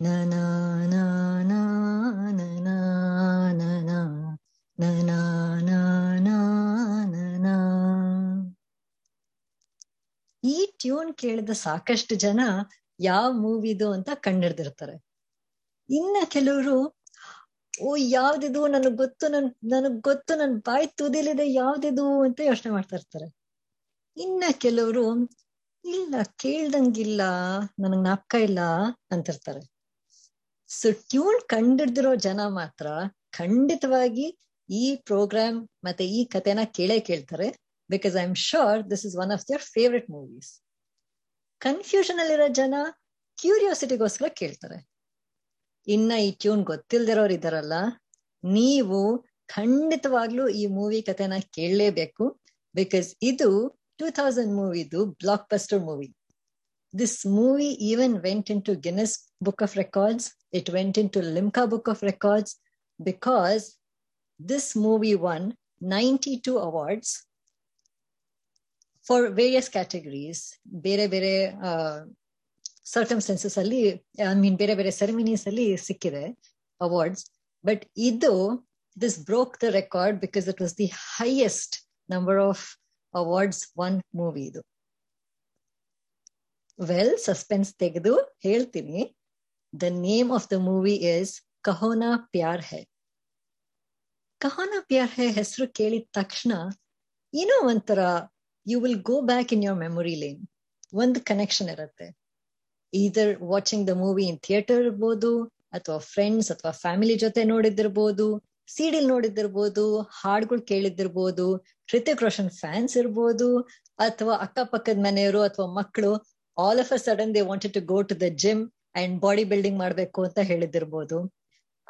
ಈ ಟ್ಯೂನ್ ಕೇಳಿದ ಸಾಕಷ್ಟು ಜನ ಯಾವ ಮೂವಿದು ಅಂತ ಕಂಡಿಡ್ದಿರ್ತಾರೆ. ಇನ್ನ ಕೆಲವರು ಓ ಯಾವ್ದಿದು ನನಗ್ ಗೊತ್ತು ನನ್ ಬಾಯಿ ತುದಿಲಿದೆ ಯಾವ್ದಿದು ಅಂತ ಯೋಚನೆ ಮಾಡ್ತಾ ಇರ್ತಾರೆ. ಇನ್ನ ಕೆಲವರು ಇಲ್ಲ ಕೇಳ್ದಂಗಿಲ್ಲ ನನಗ್ ನಾಪ್ಕ ಇಲ್ಲ ಅಂತಿರ್ತಾರೆ. ಸೊ ಟ್ಯೂನ್ ಕಂಡಿಡ್ದಿರೋ ಜನ ಮಾತ್ರ ಖಂಡಿತವಾಗಿ ಈ ಪ್ರೋಗ್ರಾಮ್ ಮತ್ತೆ ಈ ಕಥೆನ ಕೇಳೇ ಕೇಳ್ತಾರೆ. Because I am sure this is one of their favourite movies. Confusion ಅಲ್ಲಿರೋ ಜನ ಕ್ಯೂರಿಯಾಸಿಟಿಗೋಸ್ಕರ ಕೇಳ್ತಾರೆ. ಇನ್ನ ಈ ಟ್ಯೂನ್ ಗೊತ್ತಿಲ್ದಿರೋರು ಇದಾರಲ್ಲ, ನೀವು ಖಂಡಿತವಾಗ್ಲೂ ಈ ಮೂವಿ ಕಥೆನ ಕೇಳಲೇಬೇಕು. ಬಿಕಾಸ್ ಇದು 2000 ಮೂವಿದು blockbuster movie. This movie even went into Guinness book of records, it went into Limca book of records, because this movie won 92 awards for various categories. ಬೇರೆ ಬೇರೆ ಸರ್ಕಮ್ಸ್ಟೆನ್ಸಸ್ ಅಲ್ಲಿ ಬೇರೆ ಬೇರೆ ceremonies ಅಲ್ಲಿ ಸಿಕ್ಕಿದೆ awards. But ಇದು this broke the record because it was the highest number of awards one movie ಇದು. Well suspense ತೆಗೆದು ಹೇಳ್ತೀನಿ. The name of the movie is Kaho ನಾ ಪ್ಯಾರ್ ಹೈ. ಕಹೋ ನಾ ಪ್ಯಾರ್ ಹೈ ಹೆಸರು ಕೇಳಿದ ತಕ್ಷಣ ಏನೋ ಒಂಥರ you will go back in your memory lane. One connection irutte, either watching the movie in theater irbodu athwa friends athwa family jothe nodidirbodu, cd il nodidirbodu, haadgulu kelidirbodu, Hrithik Roshan fans irbodu athwa akka pakkad maneyaru athwa makkalu, all of a sudden they wanted to go to the gym and bodybuilding madbeku anta helidirbodu,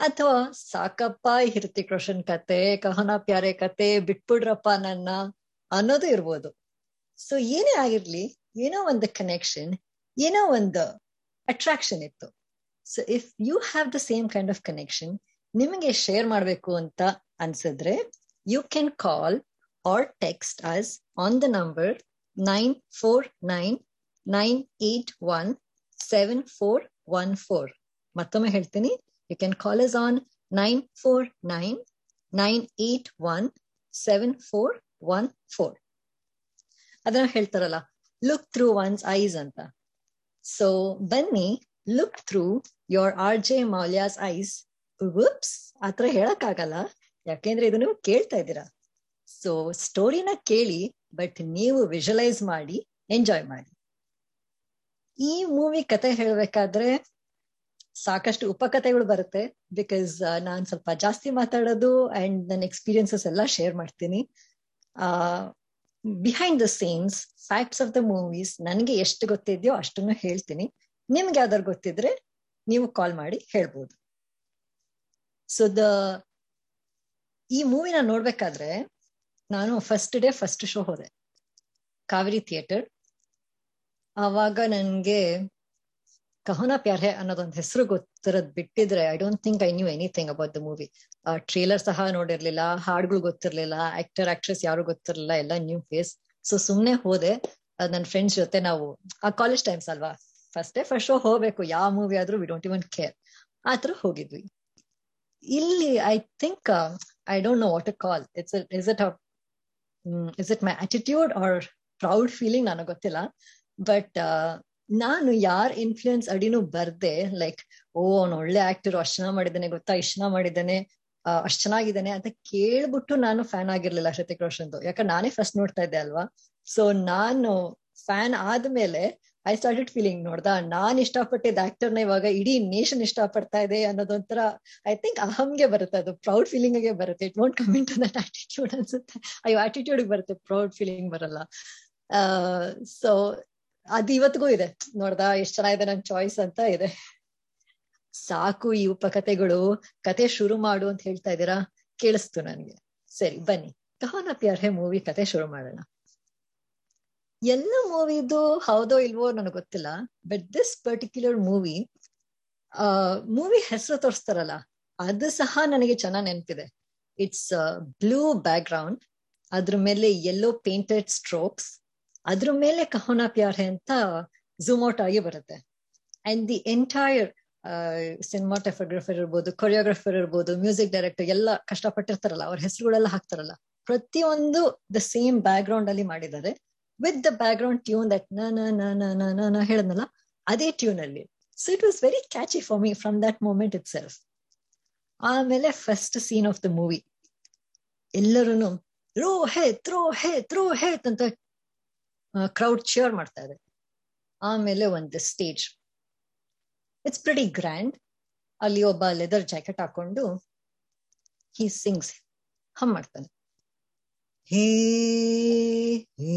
ಅಥವಾ ಸಾಕಪ್ಪ Hrithik Roshan ಕತೆ ಕಹೋ ನಾ Pyaar high ಕತೆ ಬಿಟ್ಬಿಡ್ರಪ್ಪ ನನ್ನ ಅನ್ನೋದು ಇರ್ಬೋದು. So ಏನೇ ಆಗಿರ್ಲಿ ಏನೋ ಒಂದು ಕನೆಕ್ಷನ್, ಏನೋ ಒಂದು ಅಟ್ರಾಕ್ಷನ್ ಇತ್ತು. So if you have the same kind of connection, ನಿಮಗೆ ಶೇರ್ ಮಾಡಬೇಕು ಅಂತ ಅನ್ಸಿದ್ರೆ you can call or text us on the number 9499817414. ಮತ್ತೊಮ್ಮೆ ಹೇಳ್ತೀನಿ, you can call us on 9499817414. ಅದನ್ನ ಹೇಳ್ತಾರಲ್ಲ ಲುಕ್ ಥ್ರೂ ಒನ್ಸ್ ಐಸ್ ಅಂತ. ಸೊ ಬನ್ನಿ look through your R J ಮೌಲ್ಯಾಸ್ eyes. Oops ಆತರ ಹೇಳಕ್ ಆಗಲ್ಲ, ಯಾಕೆಂದ್ರೆ ಇದು ನೀವು ಕೇಳ್ತಾ ಇದ್ದೀರಾ. ಸೊ ಸ್ಟೋರಿನ ಕೇಳಿ, ಬಟ್ ನೀವು ವಿಜುವಲೈಸ್ ಮಾಡಿ ಎಂಜಾಯ್ ಮಾಡಿ. ಈ ಮೂವಿ ಕತೆ ಹೇಳ್ಬೇಕಾದ್ರೆ ಸಾಕಷ್ಟು ಉಪಕಥೆಗಳು ಬರುತ್ತೆ. ಬಿಕಾಸ್ ನಾನ್ ಸ್ವಲ್ಪ ಜಾಸ್ತಿ ಮಾತಾಡೋದು ಅಂಡ್ ನನ್ನ ಎಕ್ಸ್ಪೀರಿಯನ್ಸಸ್ ಎಲ್ಲ ಶೇರ್ ಮಾಡ್ತೀನಿ. Behind the scenes facts of the movies ನನಗೆ ಎಷ್ಟು ಗೊತ್ತಿದ್ಯೋ ಅಷ್ಟನ್ನು ಹೇಳ್ತೀನಿ. ನಿಮ್ಗೆ ಯಾವ್ದಾರು ಗೊತ್ತಿದ್ರೆ ನೀವು ಕಾಲ್ ಮಾಡಿ ಹೇಳ್ಬೋದು. ಸೊ ಈ ಮೂವಿನ ನೋಡ್ಬೇಕಾದ್ರೆ ನಾನು ಫಸ್ಟ್ ಡೇ ಫಸ್ಟ್ ಶೋ ಹೋದೆ ಕಾವೇರಿ ಥಿಯೇಟರ್. ಆವಾಗ ನನಗೆ ಕಹೋ ನಾ ಪ್ಯಾರ್ ಹೈ ಅನ್ನೋದೊಂದು ಹೆಸರು ಗೊತ್ತಿರೋದ್ ಬಿಟ್ಟಿದ್ರೆ I don't think I knew anything about the movie. Trailer ಸಹ ನೋಡಿರ್ಲಿಲ್ಲ, ಹಾಡ್ಗಳು ಗೊತ್ತಿರ್ಲಿಲ್ಲ, ಆಕ್ಟರ್ ಆಕ್ಟ್ರೆಸ್ ಯಾರು ಗೊತ್ತಿರ್ಲಿಲ್ಲ, ಎಲ್ಲ ನ್ಯೂ ಫೇಸ್. ಸೊ ಸುಮ್ನೆ ಹೋದೆ. ನನ್ನ ಫ್ರೆಂಡ್ಸ್ ಜೊತೆ ನಾವು ಆ ಕಾಲೇಜ್ ಟೈಮ್ಸ್ ಅಲ್ವಾ, ಫಸ್ಟ್ ಡೇ ಫಸ್ಟ್ ಶೋ ಹೋಗ್ಬೇಕು, ಯಾವ ಮೂವಿ ಆದ್ರೂ ವಿ ಡೋಂಟ್ ಇವನ್ ಕೇರ್, ಆ ತರ ಹೋಗಿದ್ವಿ. ಇಲ್ಲಿ I think I don't know what to call it's is it my attitude or proud feeling ನನಗೆ ಗೊತ್ತಿಲ್ಲ. ಬಟ್ ನಾನು ಯಾರ ಇನ್ಫ್ಲೂಯೆನ್ಸ್ ಅಡಿನೂ ಬರ್ದೆ, ಲೈಕ್ ಓ ಅವ್ನು ಒಳ್ಳೆ ಆಕ್ಟರ್, ಅಷ್ಟು ಚೆನ್ನಾಗಿ ಮಾಡಿದ್ದಾನೆ ಗೊತ್ತಾ, ಇಷ್ಟು ಚೆನ್ನಾಗಿ ಮಾಡಿದ್ದಾನೆ, ಅಷ್ಟು ಚೆನ್ನಾಗಿದ್ದಾನೆ ಅಂತ ಕೇಳ್ಬಿಟ್ಟು ನಾನು ಫ್ಯಾನ್ ಆಗಿರ್ಲಿಲ್ಲ Hrithik Roshanದು. ಯಾಕಂದ್ರೆ ನಾನೇ ಫಸ್ಟ್ ನೋಡ್ತಾ ಇದ್ದೆ ಅಲ್ವಾ. ಸೊ ನಾನು ಫ್ಯಾನ್ ಆದ್ಮೇಲೆ ಐ ಸ್ಟಾರ್ಟೆಡ್ ಫೀಲಿಂಗ್, ನೋಡ್ದ ನಾನ್ ಇಷ್ಟಪಟ್ಟಿದ್ದ ಆಕ್ಟರ್ನ ಇವಾಗ ಇಡೀ ನೇಷನ್ ಇಷ್ಟಪಡ್ತಾ ಇದೆ ಅನ್ನೋದೊಂಥರ ಐ ಥಿಂಕ್ ಅಹಮ್ಗೆ ಬರುತ್ತೆ, ಅದು ಪ್ರೌಡ್ ಫೀಲಿಂಗ್ ಗೆ ಬರುತ್ತೆ. It want come in to that attitude ಅನ್ಸುತ್ತೆ, ಅಯ್ಯೋ ಆಟಿಟ್ಯೂಡ್ ಬರುತ್ತೆ, ಪ್ರೌಡ್ ಫೀಲಿಂಗ್ ಬರಲ್ಲ. ಸೊ ಅದು ಇವತ್ತಿಗೂ ಇದೆ, ನೋಡ್ದ ಎಷ್ಟ್ ಚೆನ್ನಾಗಿದೆ ನನ್ ಚಾಯ್ಸ್ ಅಂತ ಇದೆ. ಸಾಕು ಈ ಉಪಕಥೆಗಳು, ಕತೆ ಶುರು ಮಾಡು ಅಂತ ಹೇಳ್ತಾ ಇದೀರಾ, ಕೇಳಿಸ್ತು ನನ್ಗೆ. ಸರಿ ಬನ್ನಿ ಕಹೋ ನಾ ಪ್ಯಾರ್ ಹೈ ಮೂವಿ ಕತೆ ಶುರು ಮಾಡೋಣ. ಎಲ್ಲ ಮೂವಿದು ಹೌದೋ ಇಲ್ವೋ ನನಗೆ ಗೊತ್ತಿಲ್ಲ, but this particular movie movie ಹೆಸರು ತೋರಿಸ್ತಾರಲ್ಲ ಅದು ಸಹ ನನಗೆ ಚೆನ್ನಾಗ್ ನೆನಪಿದೆ. ಇಟ್ಸ್ ಬ್ಲೂ ಬ್ಯಾಕ್ ಗ್ರೌಂಡ್, ಅದ್ರ ಮೇಲೆ ಯೆಲ್ಲೋ ಪೇಂಟೆಡ್ ಸ್ಟ್ರೋಕ್ಸ್, ಅದ್ರ ಮೇಲೆ ಕಹೋ ನಾ ಪ್ಯಾರ್ ಹೈ ಅಂತ ಝೂಮ್ ಔಟ್ ಆಗಿ ಬರುತ್ತೆ. ಅಂಡ್ ದಿ ಎಂಟೈರ್ ಸಿನಿಮಾಟೋಗ್ರಫರ್ ಇರ್ಬೋದು, ಕೊರಿಯೋಗ್ರಫರ್ ಇರ್ಬೋದು, ಮ್ಯೂಸಿಕ್ ಡೈರೆಕ್ಟರ್ ಎಲ್ಲ ಕಷ್ಟಪಟ್ಟಿರ್ತಾರಲ್ಲ, ಅವ್ರ ಹೆಸರುಗಳೆಲ್ಲ ಹಾಕ್ತಾರಲ್ಲ, ಪ್ರತಿಯೊಂದು ದ ಸೇಮ್ ಬ್ಯಾಕ್ ಗ್ರೌಂಡ್ ಅಲ್ಲಿ ಮಾಡಿದ್ದಾರೆ with the background tune that ನ ನ ನ ನ ನ ನ ಹೇಳಿದ್ನಲ್ಲ ಅದೇ ಟ್ಯೂನ್ ಅಲ್ಲಿ. So it was very catchy for me from that moment itself. ಆಮೇಲೆ first scene of the movie ಎಲ್ಲರೂ ರೋಹಿತ್ ರೋಹಿತ್ ರೋಹಿತ್ ಅಂತ ಕ್ರೌಡ್ ಚಿಯರ್ ಮಾಡ್ತಾ ಇದೆ. ಆಮೇಲೆ ಒಂದು ಸ್ಟೇಜ್, ಇಟ್ಸ್ ಪ್ರಿಟಿ ಗ್ರ್ಯಾಂಡ್, ಅಲ್ಲಿ ಒಬ್ಬ ಲೆದರ್ ಜಾಕೆಟ್ ಹಾಕೊಂಡು ಹಿ ಸಿಂಗ್ಸ್, ಹಮ್ ಮಾಡ್ತಾನೆ, ಹೇ ಹೇ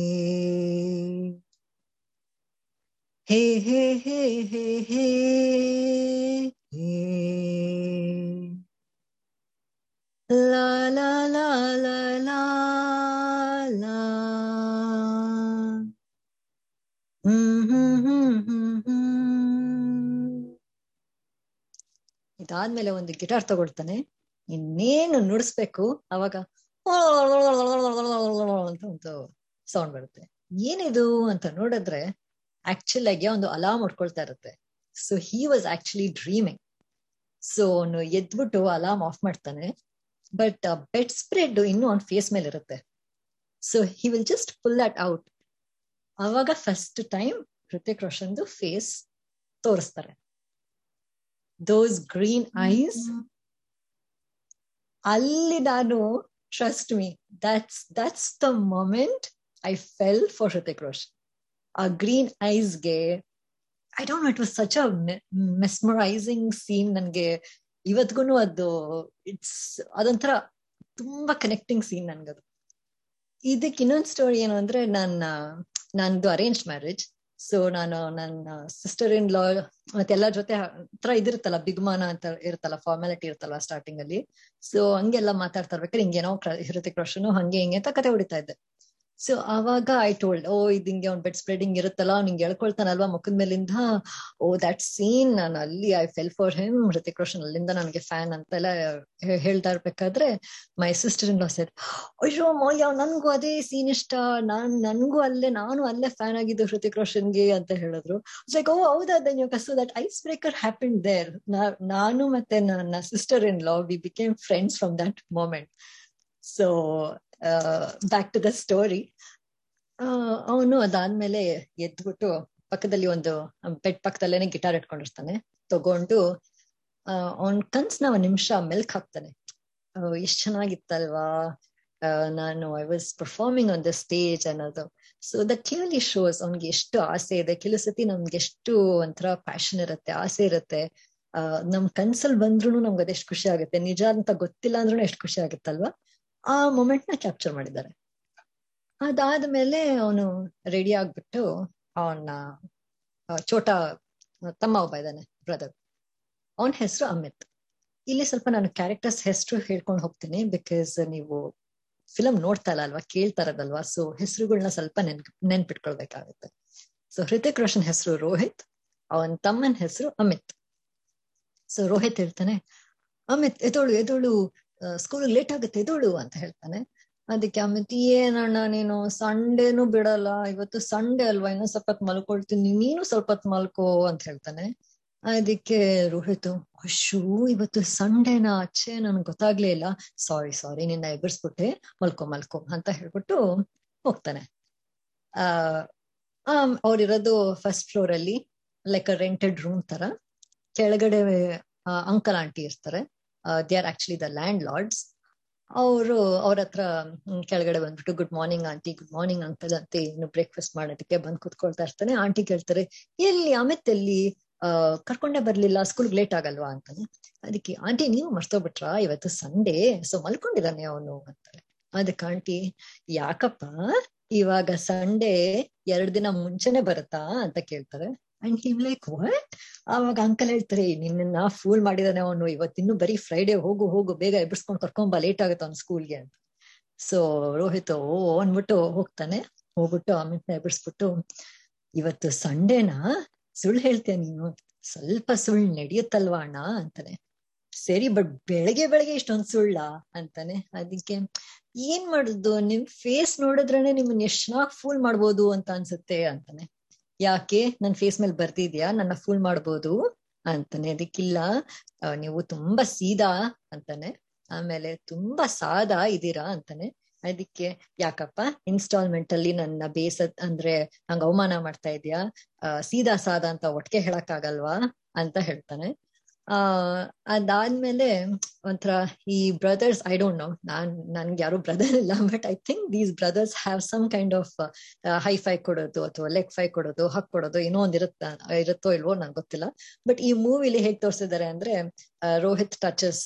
ಹೇ ಹೇ ಹೇ ಹೇ ಲಾ ಲಾ ಲಾ ಲಾ ಲಾ ಲಾ ಇದಾದ್ಮೇಲೆ ಒಂದು ಗಿಟಾರ್ ತಗೊಳ್ತಾನೆ, ಇನ್ನೇನು ನುಡಿಸ್ಬೇಕು ಅವಾಗ ಅಂತ ಒಂದು ಸೌಂಡ್ ಬರುತ್ತೆ. ಏನಿದು ಅಂತ ನೋಡಿದ್ರೆ ಆಕ್ಚುಲ್ ಆಗಿ ಒಂದು ಅಲಾರ್ಮ್ ಹೊಡ್ಕೊಳ್ತಾ ಇರುತ್ತೆ. So he was actually dreaming. So ಅವನು ಎದ್ಬಿಟ್ಟು ಅಲಾರ್ಮ್ ಆಫ್ ಮಾಡ್ತಾನೆ, ಬಟ್ ಬೆಡ್ ಸ್ಪ್ರೆಡ್ ಇನ್ನೂ ಅವ್ನ ಫೇಸ್ ಮೇಲೆ ಇರುತ್ತೆ. So he will just pull that out. ಅವಾಗ ಫಸ್ಟ್ ಟೈಮ್ ಹೃತಿಕ್ ರೋಷನ್ದು ಫೇಸ್ ತೋರಿಸ್ತಾರೆ, ದೋಸ್ ಗ್ರೀನ್ ಐಸ್. ಅಲ್ಲಿ ನಾನು trust me, that's the moment I fell for Hrithik Roshan. ಆ ಗ್ರೀನ್ ಐಸ್ಗೆ I don't know, it was such a mesmerising scene. ನನಗೆ ಇವತ್ಗೂ ಅದು ಅದೊಂಥರ ತುಂಬಾ ಕನೆಕ್ಟಿಂಗ್ ಸೀನ್ ನನ್ಗದು. ಇದಕ್ಕೆ ಇನ್ನೊಂದು ಸ್ಟೋರಿ ಏನು ಅಂದ್ರೆ, ನಂದು ಅರೇಂಜ್ ಮ್ಯಾರೇಜ್. ಸೊ ನಾನು ನನ್ನ ಸಿಸ್ಟರ್ ಇನ್ ಲಾ ಮತ್ತೆಲ್ಲ ಜೊತೆ ಹತ್ರ ಇದಿರುತ್ತಲ್ಲ, ಬಿಗ್ಮಾನ ಅಂತ ಇರುತ್ತಲ್ಲ, ಫಾರ್ಮಾಲಿಟಿ ಇರುತ್ತಲ್ಲ ಸ್ಟಾರ್ಟಿಂಗ್ ಅಲ್ಲಿ. ಸೊ ಹಂಗೆಲ್ಲ ಮಾತಾಡ್ತಾ ಇರ್ಬೇಕಾದ್ರೆ ಹಿಂಗೇನೋ ಹೃತಿಕ್ ರೋಷನ್ ಹಂಗೆ ಹಿಂಗೆ ಅಂತ ಕತೆ ಹೊಡಿತಾ ಇದ್ದೆ. ಸೊ ಅವಾಗ ಐ ಟೋಲ್ಡ್, ಓ ಇದು ಹಿಂಗೆ ಅವ್ನ ಬೆಡ್ ಸ್ಪ್ರೆಡಿಂಗ್ ಇರುತ್ತಲ್ಲ, ಅವ್ನು ಹಿಂಗೆ ಹೇಳ್ಕೊಳ್ತಾನಲ್ವಾ ಮುಖದ ಮೇಲಿಂದ, ಓ ದಟ್ ಸೀನ್, ನಾನು ಅಲ್ಲಿ I fell for him, Hrithik Roshan ಅಲ್ಲಿಂದ ನನಗೆ ಫ್ಯಾನ್ ಅಂತೆಲ್ಲ ಹೇಳ್ತಾ ಇರ್ಬೇಕಾದ್ರೆ my sister in law shed, ಅಯ್ಯೋ ಯಾವ ನನ್ಗೂ ಅದೇ ಸೀನ್ ಇಷ್ಟ, ನಾನು ಅಲ್ಲೇ ಫ್ಯಾನ್ ಆಗಿದ್ದು ಹೃತಿಕ್ ರೋಷನ್ಗೆ ಅಂತ ಹೇಳಿದ್ರು. ಲೈಕ್ ಓ ಹೌದಾ, then you cause that ice breaker happen there. ನಾನು ಮತ್ತೆ ನನ್ನ sister in law we became friends from that moment. So back to the story. ಅವನು ಅದಾದ್ಮೇಲೆ ಎದ್ಬಿಟ್ಟು ಪಕ್ಕದಲ್ಲಿ ಒಂದು ಬೆಡ್ ಪಕ್ಕದಲ್ಲೇನೆ ಗಿಟಾರ್ ಇಟ್ಕೊಂಡಿರ್ತಾನೆ, ತಗೊಂಡು ಅವನ್ ಕನ್ಸ್ನ ಒಂದ್ ನಿಮಿಷ ಮೆಲ್ಕ್ ಹಾಕ್ತಾನೆ. ಎಷ್ಟ್ ಚೆನ್ನಾಗಿತ್ತಲ್ವಾ, ನಾನು I was performing on the stage ಅನ್ನೋದು. ಸೊ ದಟ್ ಕ್ಲಿಯರ್ಲಿ ಶೋಸ್ ಅವ್ನಿಗೆ ಎಷ್ಟು ಆಸೆ ಇದೆ. ಕೆಲವು ಸತಿ ನಮ್ಗೆ ಎಷ್ಟು ಒಂಥರ ಪ್ಯಾಷನ್ ಇರುತ್ತೆ, ಆಸೆ ಇರುತ್ತೆ, ನಮ್ ಕನ್ಸಲ್ ಬಂದ್ರು ನಮ್ಗೆ ಅದೆಷ್ಟು ಖುಷಿ ಆಗುತ್ತೆ, ನಿಜ ಅಂತ ಗೊತ್ತಿಲ್ಲ ಅಂದ್ರೂ ಎಷ್ಟು ಖುಷಿ ಆಗುತ್ತಲ್ವಾ. ಆ ಮೊಮೆಂಟ್ ನ ಕ್ಯಾಪ್ಚರ್ ಮಾಡಿದ್ದಾರೆ. ಅದಾದ್ಮೇಲೆ ಅವನು ರೆಡಿ ಆಗ್ಬಿಟ್ಟು, ಅವನ ಛೋಟಾ ತಮ್ಮ ಒಬ್ಬ ಇದ್ದಾನೆ, ಬ್ರದರ್, ಅವನ ಹೆಸರು ಅಮಿತ್. ಇಲ್ಲಿ ಸ್ವಲ್ಪ ನಾನು ಕ್ಯಾರೆಕ್ಟರ್ಸ್ ಹೆಸರು ಹೇಳ್ಕೊಂಡು ಹೋಗ್ತೀನಿ, ಬಿಕಾಸ್ ನೀವು ಫಿಲಮ್ ನೋಡ್ತಾ ಇಲ್ಲ ಅಲ್ವಾ, ಕೇಳ್ತಾ ಇರೋದಲ್ವಾ, ಸೊ ಹೆಸರುಗಳನ್ನ ಸ್ವಲ್ಪ ನೆನ್ಪಿಟ್ಕೊಳ್ಬೇಕಾಗುತ್ತೆ. ಸೊ ಹೃತಿಕ್ ರೋಷನ್ ಹೆಸರು ರೋಹಿತ್, ಅವನ ತಮ್ಮನ ಹೆಸರು ಅಮಿತ್. ಸೊ ರೋಹಿತ್ ಹೇಳ್ತಾನೆ, ಅಮಿತ್ ಎದೋಳು ಎದೋಳು, ಸ್ಕೂಲಿಗೆ ಲೇಟ್ ಆಗುತ್ತೆ ಎದೋಳು ಅಂತ ಹೇಳ್ತಾನೆ. ಅದಕ್ಕೆ ಅಮಿತ್, ಏನಣ್ಣ ನೀನು ಸಂಡೇನು ಬಿಡಲ್ಲ, ಇವತ್ತು ಸಂಡೇ ಅಲ್ವಾ, ಇನ್ನೊಂದ್ ಸ್ವಲ್ಪ ಹೊತ್ತು ಮಲ್ಕೊಳ್ತೀನಿ, ನೀನು ಸ್ವಲ್ಪ ಹೊತ್ತು ಮಲ್ಕೋ ಅಂತ ಹೇಳ್ತಾನೆ. ಅದಕ್ಕೆ ರೋಹಿತ್, ಅಶೂ ಇವತ್ತು ಸಂಡೇನಾ, ಅಚ್ಚೆ ನನ್ಗೆ ಗೊತ್ತಾಗ್ಲೇ ಇಲ್ಲ, ಸಾರಿ ನಿನ್ನ ಎಬ್ಬರ್ಸ್ಬಿಟ್ಟೆ, ಮಲ್ಕೋ ಅಂತ ಹೇಳ್ಬಿಟ್ಟು ಹೋಗ್ತಾನೆ. ಅವ್ರಿರೋದು ಫಸ್ಟ್ ಫ್ಲೋರ್ ಅಲ್ಲಿ, ಲೈಕ್ ಅ ರೆಂಟೆಡ್ ರೂಮ್ ತರ. ಕೆಳಗಡೆ ಅಂಕಲ್ ಆಂಟಿ ಇರ್ತಾರೆ, they are actually the landlords. ಅವರು ಅವ್ರ ಹತ್ರ ಕೆಳಗಡೆ ಬಂದ್ಬಿಟ್ಟು, good morning aunty, good morning uncle ಅಂತ ಇನ್ನು ಬ್ರೇಕ್ಫಾಸ್ಟ್ ಮಾಡೋದಕ್ಕೆ ಬಂದು ಕುತ್ಕೊಳ್ತಾ ಇರ್ತಾನೆ. ಆಂಟಿ ಕೇಳ್ತಾರೆ, ಎಲ್ಲಿ ಅಮಿತ್ ಎಲ್ಲಿ, ಕರ್ಕೊಂಡೇ ಬರ್ಲಿಲ್ಲ, ಸ್ಕೂಲ್ಗೆ ಲೇಟ್ ಆಗಲ್ವಾ ಅಂತಾನೆ. ಅದಕ್ಕೆ ಆಂಟಿ ನೀವು ಮರ್ತೋಗ್ಬಿಟ್ರಾ, ಇವತ್ತು ಸಂಡೇ, ಸೊ ಮಲ್ಕೊಂಡಿದ್ದಾನೆ ಅವನು ಅಂತಾರೆ. ಅದಕ್ಕೆ ಆಂಟಿ, ಯಾಕಪ್ಪ ಇವಾಗ ಸಂಡೇ 2 ದಿನ ಮುಂಚೆನೆ ಬರುತ್ತಾ ಅಂತ ಕೇಳ್ತಾರೆ. And him like what. ಅವಾಗ ಅಂಕಲ್ ಹೇಳ್ತಾರೆ, ನಿನ್ನ ಫೂಲ್ ಮಾಡಿದಾನೆ ಅವನು, ಇವತ್ತಿನ್ನು ಬರೀ ಫ್ರೈಡೆ, ಹೋಗು ಬೇಗ ಎಬ್ಬಿಸ್ಕೊಂಡು ಕರ್ಕೊಂಬ, ಲೇಟ್ ಆಗುತ್ತೆ ಅವ್ನು ಸ್ಕೂಲ್ಗೆ ಅಂತ. ಸೊ ರೋಹಿತ್ ಓ ಅನ್ಬಿಟ್ಟು ಹೋಗ್ತಾನೆ. ಹೋಗ್ಬಿಟ್ಟು ಅಮಿತ್ನ ಎಬ್ಬಿಸ್ಬಿಟ್ಟು, ಇವತ್ತು ಸಂಡೇನಾ, ಸುಳ್ಳು ಹೇಳ್ತೇನೆ ನೀನು, ಸ್ವಲ್ಪ ಸುಳ್ಳು ನಡೆಯುತ್ತಲ್ವಾ ಅಣ್ಣ ಅಂತಾನೆ. ಸರಿ ಬಟ್ ಬೆಳಗ್ಗೆ ಇಷ್ಟೊಂದು ಸುಳ್ಳ ಅಂತಾನೆ. ಅದಕ್ಕೆ ಏನ್ ಮಾಡುದು, ನಿಮ್ ಫೇಸ್ ನೋಡಿದ್ರನೆ ನಿಮ್ಮನ್ನ ಎಷ್ಟ್ ಚೆನ್ನಾಗಿ ಫೂಲ್ ಮಾಡ್ಬೋದು ಅಂತ ಅನ್ಸುತ್ತೆ ಅಂತಾನೆ. ಯಾಕೆ, ನನ್ನ ಫೇಸ್ ಮೇಲೆ ಬರ್ದಿದ್ಯಾ, ನನ್ನ ಫೂಲ್ ಮಾಡ್ಬೋದು ಅಂತಾನೆ. ಅದಕ್ಕಿಲ್ಲ ನೀವು ತುಂಬಾ ಸೀದಾ ಅಂತಾನೆ, ಆಮೇಲೆ ತುಂಬಾ ಸಾದಾ ಇದ್ದೀರಾ ಅಂತಾನೆ. ಅದಕ್ಕೆ ಯಾಕಪ್ಪ ಇನ್ಸ್ಟಾಲ್ಮೆಂಟ್ ಅಲ್ಲಿ ನನ್ನ ಬೇಸತ್ ಅಂದ್ರೆ ನಂಗೆ ಅವಮಾನ ಮಾಡ್ತಾ ಇದೀಯಾ, ಸೀದಾ ಸಾದಾ ಅಂತ ಒಟ್ಟಿಗೆ ಹೇಳಕ್ ಆಗಲ್ವಾ ಅಂತ ಹೇಳ್ತಾನೆ. ಅದಾದ್ಮೇಲೆ ಒಂಥರ ಈ ಬ್ರದರ್ಸ್, ಐ ಡೋಂಟ್ ನೋ, ನನ್ಗೆ ಯಾರು ಬ್ರದರ್ ಇಲ್ಲ, but I think these brothers have some kind of high five ಕೊಡೋದು ಅಥವಾ ಲೆಗ್ ಫೈ ಕೊಡೋದು, ಹಕ್ ಕೊಡೋದು, ಏನೋ ಒಂದ್ ಇರುತ್ತೋ ಇಲ್ವೋ ನಂಗೆ ಗೊತ್ತಿಲ್ಲ. ಬಟ್ ಈ ಮೂವಿಲಿ ಹೇಗ್ ತೋರಿಸಿದ್ದಾರೆ ಅಂದ್ರೆ Rohit touches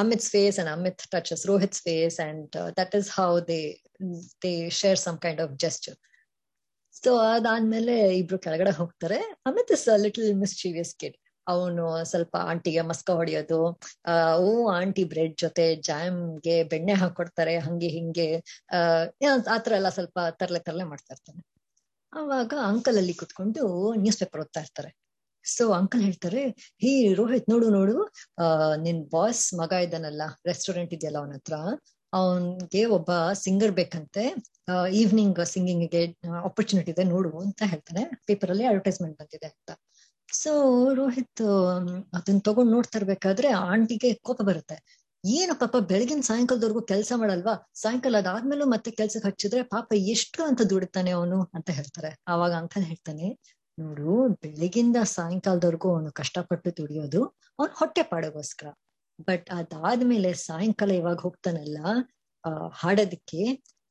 Amit's face and Amit touches Rohit's face, and that is how they share some kind of gesture. So ಅದಾದ್ಮೇಲೆ ಇಬ್ರು ಕೆಳಗಡೆ ಹೋಗ್ತಾರೆ. Amit is a little mischievous kid. ಅವನು ಸ್ವಲ್ಪ ಆಂಟಿಗೆ ಮಸ್ಕ ಹೊಡೆಯೋದು, ಓ ಆಂಟಿ ಬ್ರೆಡ್ ಜೊತೆ ಜಾಮ್ಗೆ ಬೆಣ್ಣೆ ಹಾಕೊಡ್ತಾರೆ ಹಂಗೆ ಹಿಂಗೆ ಆತರ ಎಲ್ಲ ಸ್ವಲ್ಪ ತರಲೆ ಮಾಡ್ತಾ ಇರ್ತಾನೆ. ಅವಾಗ ಅಂಕಲ್ ಅಲ್ಲಿ ಕುತ್ಕೊಂಡು ನ್ಯೂಸ್ ಪೇಪರ್ ಓದ್ತಾ ಇರ್ತಾರೆ. ಸೊ ಅಂಕಲ್ ಹೇಳ್ತಾರೆ, ಹೇ ರೋಹಿತ್ ನೋಡು ನೋಡು, ನಿನ್ ಬಾಸ್ ಮಗ ಇದ್ದಾನಲ್ಲ, ರೆಸ್ಟೋರೆಂಟ್ ಇದೆಯಲ್ಲ ಅವನ ಹತ್ರ, ಅವನ್ಗೆ ಒಬ್ಬ ಸಿಂಗರ್ ಬೇಕಂತೆ, ಈವ್ನಿಂಗ್ ಸಿಂಗಿಂಗ್ಗೆ ಆಪರ್ಚುನಿಟಿ ಇದೆ ನೋಡು ಅಂತ ಹೇಳ್ತಾನೆ. ಪೇಪರ್ ಅಲ್ಲಿ ಅಡ್ವರ್ಟೈಸ್ಮೆಂಟ್ ಬಂದಿದೆ ಅಂತ. ಸೊ ರೋಹಿತ್ ಅದನ್ನ ತಗೊಂಡ್ ನೋಡ್ತಾ ಇರ್ಬೇಕಾದ್ರೆ ಆಂಟಿಗೆ ಕೋಪ ಬರುತ್ತೆ, ಏನು ಪಾಪ ಬೆಳಗಿನ ಸಾಯಂಕಾಲದವರೆಗೂ ಕೆಲಸ ಮಾಡಲ್ವಾ, ಸಾಯಂಕಾಲ ಅದಾದ್ಮೇಲೂ ಮತ್ತೆ ಕೆಲ್ಸಕ್ಕೆ ಹಚ್ಚಿದ್ರೆ ಪಾಪ ಎಷ್ಟು ಅಂತ ದುಡಿತಾನೆ ಅವನು ಅಂತ ಹೇಳ್ತಾರೆ. ಅವಾಗ ಅಂಕಲ್ ಹೇಳ್ತಾನೆ, ನೋಡು ಬೆಳಿಗಿಂದ ಸಾಯಂಕಾಲದವರೆಗೂ ಅವನು ಕಷ್ಟಪಟ್ಟು ದುಡಿಯೋದು ಅವ್ನ ಹೊಟ್ಟೆ ಪಾಡಗೋಸ್ಕರ, ಬಟ್ ಅದಾದ್ಮೇಲೆ ಸಾಯಂಕಾಲ ಇವಾಗ ಹೋಗ್ತಾನಲ್ಲ ಹಾಡೋದಕ್ಕೆ,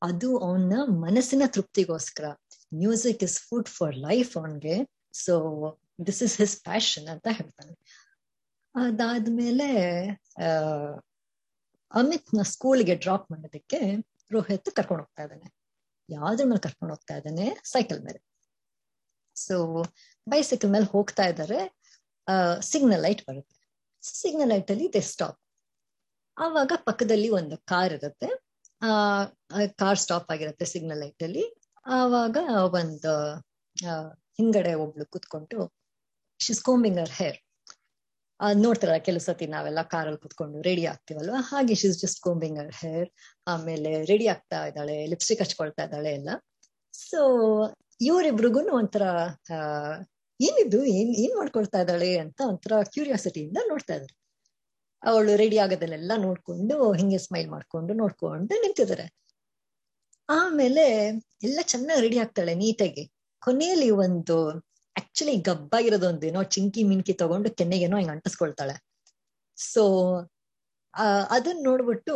ಅದು ಅವನ ಮನಸ್ಸಿನ ತೃಪ್ತಿಗೋಸ್ಕರ. Music is food for life ಅವನ್ಗೆ, so this is his passion ಅಂತ ಹೇಳ್ತಾನೆ. ಅದಾದ್ಮೇಲೆ ಅಮಿತ್ನ ಸ್ಕೂಲ್ಗೆ ಡ್ರಾಪ್ ಮಾಡೋದಕ್ಕೆ ರೋಹಿತ್ ಕರ್ಕೊಂಡು ಹೋಗ್ತಾ ಇದ್ದಾನೆ. ಯಾವ್ದ್ರ ಮೇಲೆ ಕರ್ಕೊಂಡು ಹೋಗ್ತಾ ಇದ್ದಾನೆ? ಸೈಕಲ್ ಮೇಲೆ. ಸೊ ಬೈಸೈಕಲ್ ಮೇಲೆ ಹೋಗ್ತಾ ಇದ್ದಾರೆ, ಸಿಗ್ನಲ್ ಲೈಟ್ ಬರುತ್ತೆ. ಸಿಗ್ನಲ್ ಲೈಟ್ ಅಲ್ಲಿ ದೇ ಸ್ಟಾಪ್. ಆವಾಗ ಪಕ್ಕದಲ್ಲಿ ಒಂದು ಕಾರ್ ಇರುತ್ತೆ, ಕಾರ್ ಸ್ಟಾಪ್ ಆಗಿರುತ್ತೆ ಸಿಗ್ನಲ್ ಲೈಟ್ ಅಲ್ಲಿ. ಆವಾಗ ಒಂದು ಹಿಂಗಡೆ ಒಬ್ಳು ಕುತ್ಕೊಂಡು she is combing her hair. ನೋಡ್ತಾರ ಕೆಲವು ಸತಿ ನಾವೆಲ್ಲ ಕಾರಲ್ಲಿ ಕುತ್ಕೊಂಡು ರೆಡಿ ಆಗ್ತೀವಲ್ವಾ, ಹಾಗೆ she is just combing her hair. ಆಮೇಲೆ ರೆಡಿ ಆಗ್ತಾ ಇದ್ದಾಳೆ, ಲಿಪ್ಸ್ಟಿಕ್ ಹಚ್ಕೊಳ್ತಾ ಇದ್ದಾಳೆ ಎಲ್ಲ. ಸೊ ಇವರಿಬ್ರಿಗೂ ಒಂಥರ ಏನಿದು, ಏನ್ ಮಾಡ್ಕೊಳ್ತಾ ಇದ್ದಾಳೆ ಅಂತ ಒಂಥರ ಕ್ಯೂರಿಯಾಸಿಟಿಯಿಂದ ನೋಡ್ತಾ ಇದ್ದಾರೆ. ಅವಳು ರೆಡಿ ಆಗೋದನ್ನೆಲ್ಲ ನೋಡ್ಕೊಂಡು ಹಿಂಗೆ ಸ್ಮೈಲ್ ಮಾಡ್ಕೊಂಡು ನೋಡ್ಕೊಂಡು ನಿಂತಿದ್ದಾರೆ. ಆಮೇಲೆ ಎಲ್ಲ ಚೆನ್ನಾಗಿ ರೆಡಿ ಆಗ್ತಾಳೆ ನೀಟಾಗಿ. ಕೊನೆಯಲ್ಲಿ ಒಂದು ಆಕ್ಚುಲಿ ಗಬ್ಬಾಗಿರೋದೊಂದೇನೋ ಚಿಂಕಿ ಮಿಂಕಿ ತಗೊಂಡು ಕೆನ್ನೆಗೇನೋ ಹಿಂಗ್ ಅಂಟಿಸ್ಕೊಳ್ತಾಳೆ. ಸೊ ಅದನ್ನ ನೋಡ್ಬಿಟ್ಟು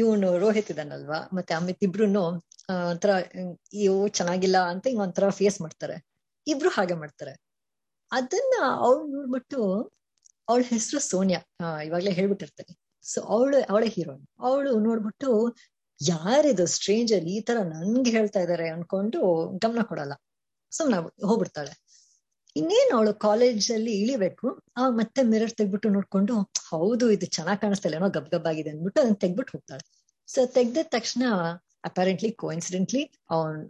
ಇವನು ರೋಹಿತ್ ಇದ್ದಾನಲ್ವಾ ಮತ್ತೆ ಅಮಿತ್ ಇಬ್ರುನು ಒಂಥರ ಇವು ಚೆನ್ನಾಗಿಲ್ಲ ಅಂತ ಹಿಂಗ ಒಂಥರ ಫೇಸ್ ಮಾಡ್ತಾರೆ. ಇಬ್ರು ಹಾಗೆ ಮಾಡ್ತಾರೆ. ಅದನ್ನ ಅವಳು ನೋಡ್ಬಿಟ್ಟು, ಅವಳ ಹೆಸರು ಸೋನಿಯಾ, ಇವಾಗ್ಲೇ ಹೇಳ್ಬಿಟ್ಟಿರ್ತಾನೆ. ಸೊ ಅವಳೇ ಹೀರೋಯಿನ್. ಅವಳು ನೋಡ್ಬಿಟ್ಟು ಯಾರಿದು ಸ್ಟ್ರೇಂಜರ್ ಈ ತರ ನನ್ಗೆ ಹೇಳ್ತಾ ಇದಾರೆ ಅನ್ಕೊಂಡು ಗಮನ ಕೊಡಲ್ಲ, ಸುಮ್ನ ಹೋಗ್ಬಿಡ್ತಾಳೆ. ಇನ್ನೇನು ಅವಳು ಕಾಲೇಜ್ ಅಲ್ಲಿ ಇಳಿಬೇಕು, ಮತ್ತೆ ಮಿರರ್ ತೆಗ್ಬಿಟ್ಟು ನೋಡ್ಕೊಂಡು ಹೌದು ಇದು ಚೆನ್ನಾಗ್ ಕಾಣಿಸ್ತಾ ಇಲ್ಲ ಏನೋ ಗಬ್ ಗಬ್ ಆಗಿದೆ ಅಂದ್ಬಿಟ್ಟು ಅದನ್ನ ತೆಗ್ಬಿಟ್ಟು ಹೋಗ್ತಾಳೆ. ಸೊ ತೆಗ್ದ ತಕ್ಷಣ ಅಪಾರೆಂಟ್ಲಿ ಕೋಇನ್ಸಿಡೆಂಟ್ಲಿ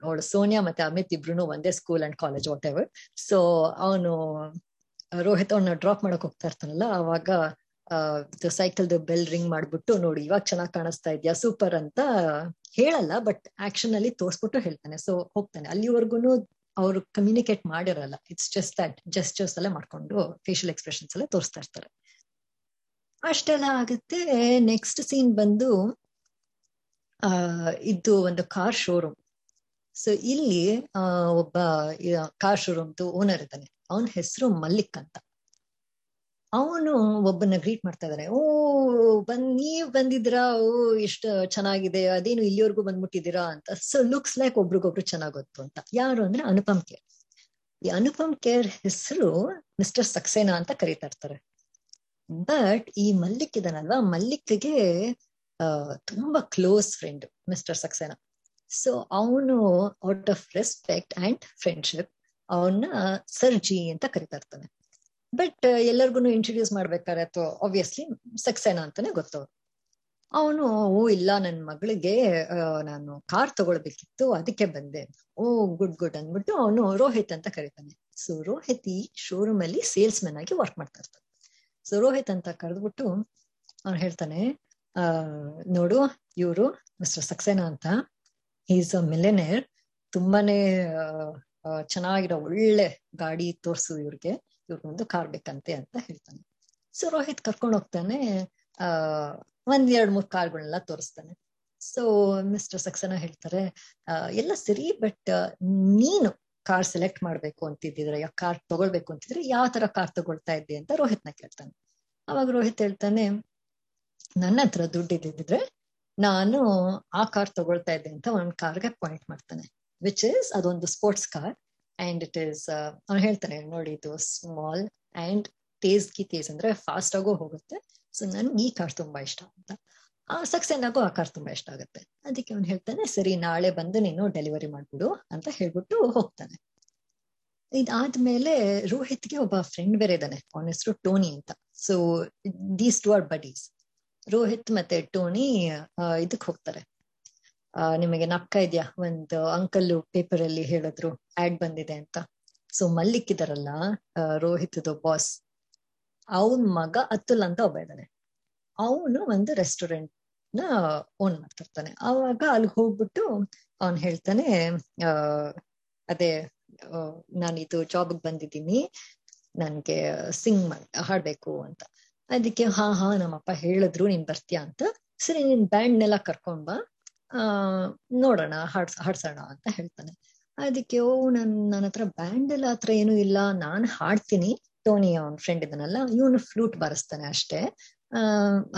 ಅವಳು ಸೋನಿಯಾ ಮತ್ತೆ ಅಮಿತ್ ಇಬ್ರು ಒಂದೇ school and college whatever. So ಅವನು ರೋಹಿತ್ ಅವನ್ನ ಡ್ರಾಪ್ ಮಾಡಕ್ ಹೋಗ್ತಾ ಇರ್ತಾನಲ್ಲ, ಅವಾಗ ಸೈಕಲ್ದು ಬೆಲ್ ರಿಂಗ್ ಮಾಡ್ಬಿಟ್ಟು ನೋಡಿ ಇವಾಗ ಚೆನ್ನಾಗ್ ಕಾಣಿಸ್ತಾ ಇದ್ಯಾ ಸೂಪರ್ ಅಂತ ಹೇಳಲ್ಲ, ಬಟ್ ಆಕ್ಷನ್ ಅಲ್ಲಿ ತೋರ್ಸ್ಬಿಟ್ಟು ಹೇಳ್ತಾನೆ. ಸೊ ಹೋಗ್ತಾನೆ. ಅಲ್ಲಿವರೆಗೂ ಅವ್ರು ಕಮ್ಯುನಿಕೇಟ್ ಮಾಡಿರಲ್ಲ, ಇಟ್ಸ್ ಜಸ್ಟ್ ದಟ್ ಜೆಸ್ಚರ್ಸ್ ಅಲ್ಲೇ ಮಾಡ್ಕೊಂಡು ಫೇಶಿಯಲ್ ಎಕ್ಸ್ಪ್ರೆಷನ್ಸ್ ಅಲ್ಲೇ ತೋರಿಸ್ತಾ ಇರ್ತಾರೆ. ಅಷ್ಟೆಲ್ಲ ಆಗುತ್ತೆ. ನೆಕ್ಸ್ಟ್ ಸೀನ್ ಬಂದು ಇದು ಒಂದು ಕಾರ್ ಶೋರೂಮ್. ಸೊ ಇಲ್ಲಿ ಒಬ್ಬ ಕಾರ್ ಶೋರೂಮ್ದು ಓನರ್ ಇದ್ದಾನೆ, ಅವನ ಹೆಸರು ಮಲ್ಲಿಕ್ ಅಂತ. ಅವನು ಒಬ್ಬನ ಗ್ರೀಟ್ ಮಾಡ್ತಾ ಇದ್ದಾನೆ. ಓ ನೀವ್ ಬಂದಿದ್ದೀರಾ, ಓ ಎಷ್ಟು ಚೆನ್ನಾಗಿದೆ, ಅದೇನು ಇಲ್ಲಿವರೆಗೂ ಬಂದ್ಬಿಟ್ಟಿದ್ದೀರಾ ಅಂತ. ಸೊ ಲುಕ್ಸ್ ಲೈಕ್ ಒಬ್ರಿಗೊಬ್ರು ಚೆನ್ನಾಗ್ ಗೊತ್ತು ಅಂತ. ಯಾರು ಅಂದ್ರೆ ಅನುಪಮ್ ಖೇರ್. ಈ ಅನುಪಮ್ ಖೇರ್ ಹೆಸರು ಮಿಸ್ಟರ್ ಸಕ್ಸೇನಾ ಅಂತ ಕರೀತಾ ಇರ್ತಾರೆ. ಬಟ್ ಈ ಮಲ್ಲಿಕ್ ಇದಾನಲ್ವಾ, ಮಲ್ಲಿಕ್ಗೆ ತುಂಬಾ close friend mister Saxena. So ಅವನು out of respect and friendship ಅವನ್ನ ಸರ್ಜಿ ಅಂತ ಕರಿತಾ ಇರ್ತಾನೆ. ಬಟ್ ಎಲ್ಲರಿಗೂ ಇಂಟ್ರೊಡ್ಯೂಸ್ ಮಾಡ್ಬೇಕಾದ್ರೆ ಅಥವಾ ಆಬ್ವಿಯಸ್ಲಿ ಸಕ್ಸೇನಾ ಅಂತಾನೆ ಗೊತ್ತವ್ರು. ಅವನು ಓ ಇಲ್ಲ ನನ್ನ ಮಗಳಿಗೆ ನಾನು ಕಾರ್ ತಗೊಳ್ಬೇಕಿತ್ತು ಅದಕ್ಕೆ ಬಂದೆ, ಓ ಗುಡ್ ಗುಡ್ ಅಂದ್ಬಿಟ್ಟು ಅವನು ರೋಹಿತ್ ಅಂತ ಕರಿತಾನೆ. ಸೊ ರೋಹಿತ್ ಈ ಶೋರೂಮ್ ಅಲ್ಲಿ ಸೇಲ್ಸ್ ಮೆನ್ ಆಗಿ ವರ್ಕ್ ಮಾಡ್ತಾ ಇರ್ತಾನೆ. ಸೊ ರೋಹಿತ್ ಅಂತ ಕರೆದ್ಬಿಟ್ಟು ಅವ್ನು ಹೇಳ್ತಾನೆ, ನೋಡು ಇವರು ಮಿಸ್ಟರ್ ಸಕ್ಸೇನಾ ಅಂತ, ಈಸ್ ಅ ಮಿಲಿಯನೇರ್, ತುಂಬಾನೇ ಚೆನ್ನಾಗಿರೋ ಒಳ್ಳೆ ಗಾಡಿ ತೋರಿಸು ಇವ್ರಿಗೆ, ಇವ್ರಿಗೊಂದು ಕಾರ್ ಬೇಕಂತೆ ಅಂತ ಹೇಳ್ತಾನೆ. ಸೊ ರೋಹಿತ್ ಕರ್ಕೊಂಡು ಹೋಗ್ತಾನೆ, ಒಂದ್ ಎರಡ್ ಮೂರ್ ಕಾರ್ಗಳನ್ನೆಲ್ಲ ತೋರಿಸ್ತಾನೆ. ಸೊ ಮಿಸ್ಟರ್ ಸಕ್ಸೇನಾ ಹೇಳ್ತಾರೆ, ಎಲ್ಲ ಸರಿ, ಬಟ್ ನೀನು ಕಾರ್ ಸೆಲೆಕ್ಟ್ ಮಾಡ್ಬೇಕು ಅಂತಿದ್ರೆ, ಯಾವ ಕಾರ್ ತಗೊಳ್ಬೇಕು ಅಂತಿದ್ರೆ ಯಾವ ತರ ಕಾರ್ ತಗೊಳ್ತಾ ಇದ್ದೆ ಅಂತ ರೋಹಿತ್ನ ಕೇಳ್ತಾನೆ. ಅವಾಗ ರೋಹಿತ್ ಹೇಳ್ತಾನೆ, ನನ್ನ ಹತ್ರ ದುಡ್ಡು ಇದ್ದಿದ್ರೆ ನಾನು ಆ ಕಾರ್ ತಗೊಳ್ತಾ ಇದ್ದೆ ಅಂತ ಒಂದ್ ಕಾರ್ಗೆ ಪಾಯಿಂಟ್ ಮಾಡ್ತಾನೆ, ವಿಚ್ ಇಸ್ ಅದೊಂದು sports car. And it is, ಅವ್ನು ಹೇಳ್ತಾನೆ ನೋಡಿ ಇದು ಸ್ಮಾಲ್ ಅಂಡ್ ತೇಜ್ ಕಿ ತೇಜ್ ಅಂದ್ರೆ ಫಾಸ್ಟ್ ಆಗೋ ಹೋಗುತ್ತೆ, ಸೊ ನನ್ಗೆ ಈ ಕಾರ್ ತುಂಬಾ ಇಷ್ಟ ಅಂತ. ಆ ಸಕ್ಸೇನಾಗೂ ಆ ಕಾರ್ ತುಂಬಾ ಇಷ್ಟ ಆಗುತ್ತೆ, ಅದಕ್ಕೆ ಅವ್ನು ಹೇಳ್ತಾನೆ ಸರಿ ನಾಳೆ ಬಂದು ನೀನು ಡೆಲಿವರಿ ಮಾಡ್ಬಿಡು ಅಂತ ಹೇಳ್ಬಿಟ್ಟು ಹೋಗ್ತಾನೆ. ಇದಾದ್ಮೇಲೆ ರೋಹಿತ್ಗೆ ಒಬ್ಬ ಫ್ರೆಂಡ್ ಬೇರೆ ಇದ್ದಾನೆ, ಅವನ ಹೆಸರು ಟೋನಿ ಅಂತ. So these two are buddies. Rohit ಮತ್ತೆ ಟೋನಿ ಇದಕ್ ಹೋಗ್ತಾರೆ. ನಿಮಗೆ ನಪ್ಕ ಇದ್ಯಾ, ಒಂದು ಅಂಕಲ್ ಪೇಪರ್ ಅಲ್ಲಿ ಹೇಳಿದ್ರು ಆಡ್ ಬಂದಿದೆ ಅಂತ. ಸೊ ಮಲ್ಲಿಕ್ ಇದಾರಲ್ಲ ರೋಹಿತ್ದು ಬಾಸ್, ಅವನ್ ಮಗ ಅತುಲ್ ಅಂತ ಒಬ್ಬ ಇದ್ದಾನೆ, ಅವನು ಒಂದು ರೆಸ್ಟೋರೆಂಟ್ ನ ಓನ್ ಮಾಡ್ತಿರ್ತಾನೆ. ಅವಾಗ ಅಲ್ಲಿಗೆ ಹೋಗ್ಬಿಟ್ಟು ಅವನ್ ಹೇಳ್ತಾನೆ, ಅದೇ ನಾನಿದು ಜಾಬ್ಗೆ ಬಂದಿದ್ದೀನಿ, ನನ್ಗೆ ಸಿಂಗ್ ಹಾಡ್ಬೇಕು ಅಂತ. ಅದಕ್ಕೆ ಹಾ ಹಾ ನಮ್ಮಪ್ಪ ಹೇಳಿದ್ರು ನೀನ್ ಬರ್ತೀಯಾ ಅಂತ, ಸರಿ ನಿನ್ ಬ್ಯಾಂಡ್ನೆಲ್ಲ ಕರ್ಕೊಂಡ್ಬಾ ನೋಡೋಣ ಹಾಡ್ಸೋಣ ಅಂತ ಹೇಳ್ತಾನೆ. ಅದಕ್ಕೆ ನನ್ನ ಹತ್ರ ಬ್ಯಾಂಡ್ ಎಲ್ಲ ಹತ್ರ ಏನು ಇಲ್ಲ, ನಾನು ಹಾಡ್ತೀನಿ. ಟೋನಿ ಅವನ್ ಫ್ರೆಂಡ್ ಇದನ್ನೆಲ್ಲ, ಇವನು ಫ್ಲೂಟ್ ಬಾರಿಸ್ತಾನೆ ಅಷ್ಟೇ,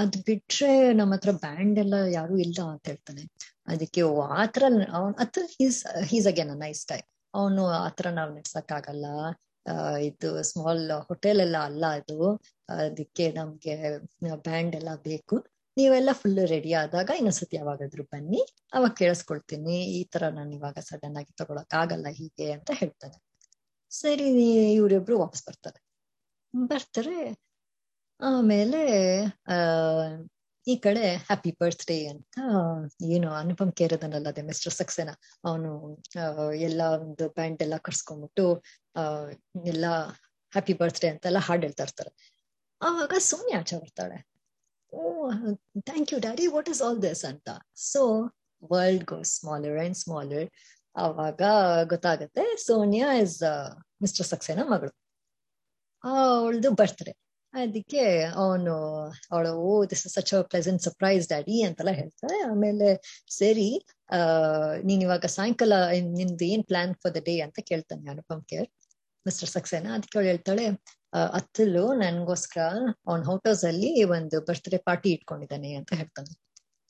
ಅದ್ ಬಿಟ್ರೆ ನಮ್ಮ ಹತ್ರ ಬ್ಯಾಂಡ್ ಎಲ್ಲ ಯಾರು ಇಲ್ಲ ಅಂತ ಹೇಳ್ತಾನೆ. ಅದಕ್ಕೆ ಆತರ ಅವ್ನು ಅಥವಾ ಹೀಸ್ ಅಗೇನ್ ನೈಸ್ ಗಾಯ್, ಅವನು ಆತರ ನಾವ್ ನಡ್ಸಕ್ ಆಗಲ್ಲ, ಇದು ಸ್ಮಾಲ್ ಹೋಟೆಲ್ ಎಲ್ಲ ಅಲ್ಲ ಅದು, ಅದಕ್ಕೆ ನಮ್ಗೆ ಬ್ಯಾಂಡ್ ಎಲ್ಲ ಬೇಕು, ನೀವೆಲ್ಲ ಫುಲ್ ರೆಡಿ ಆದಾಗ ಇನ್ನೊಂದ್ಸತಿ ಯಾವಾಗಾದ್ರೂ ಬನ್ನಿ, ಅವಾಗ ಕೇಳಿಸ್ಕೊಳ್ತೀನಿ, ಈ ತರ ನಾನು ಇವಾಗ ಸಡನ್ ಆಗಿ ತಗೊಳಕ್ ಆಗಲ್ಲ ಹೀಗೆ ಅಂತ ಹೇಳ್ತಾನೆ. ಸರಿ ಇವ್ರಿಬ್ರು ವಾಪಸ್ ಬರ್ತಾರೆ. ಆಮೇಲೆ ಈ ಕಡೆ ಹ್ಯಾಪಿ ಬರ್ತ್ಡೇ ಅಂತ ಏನು ಅನುಪಮ್ ಖೇರ್ ಅದನ್ನಲ್ಲ, ಅದೇ ಮಿಸ್ಟರ್ ಸಕ್ಸೇನಾ, ಅವನು ಎಲ್ಲ ಒಂದು ಬ್ಯಾಂಡ್ ಎಲ್ಲ ಕರ್ಸ್ಕೊಂಡ್ಬಿಟ್ಟು ಎಲ್ಲ ಹ್ಯಾಪಿ ಬರ್ತ್ಡೇ ಅಂತೆಲ್ಲ ಹಾಡು ಹೇಳ್ತಾ ಇರ್ತಾರೆ. ಆವಾಗ ಸೋನಿಯಾ ಆಚೆ ಬರ್ತಾಳೆ, oh thank you daddy, what is all this ಅಂತ. So world goes smaller and smaller. ಆವಾಗ ಗೊತ್ತಾಗತ್ತೆ ಸೋನಿಯಾ ಇಸ್ ಮಿಸ್ಟರ್ ಸಕ್ಸೇನಾ ಮಗಳು, ಅವಳದು ಬರ್ತ್ಡೇ. ಅದಕ್ಕೆ ಅವನು ಅವಳು oh this is such a pleasant surprise daddy ಅಂತೆಲ್ಲ ಹೇಳ್ತಾರೆ. ಆಮೇಲೆ ಸರಿ ನೀನ್ ಇವಾಗ ಸಾಯಂಕಾಲ ನಿಮ್ದು ಏನ್ ಪ್ಲಾನ್ ಫಾರ್ ದ ಡೇ ಅಂತ ಕೇಳ್ತಾನೆ ಅನುಪಮ್ ಖೇರ್ ಮಿಸ್ಟರ್ ಸಕ್ಸೇನಾ. ಅದಕ್ಕೆ ಅವಳು ಹೇಳ್ತಾಳೆ, ಅತ್ತಲು ನನ್ಗೋಸ್ಕರ ಅವನ್ ಹೋಟೆಲ್ಸ್ ಅಲ್ಲಿ ಒಂದು ಬರ್ತ್ಡೇ ಪಾರ್ಟಿ ಇಟ್ಕೊಂಡಿದ್ದಾನೆ ಅಂತ ಹೇಳ್ತಾನೆ.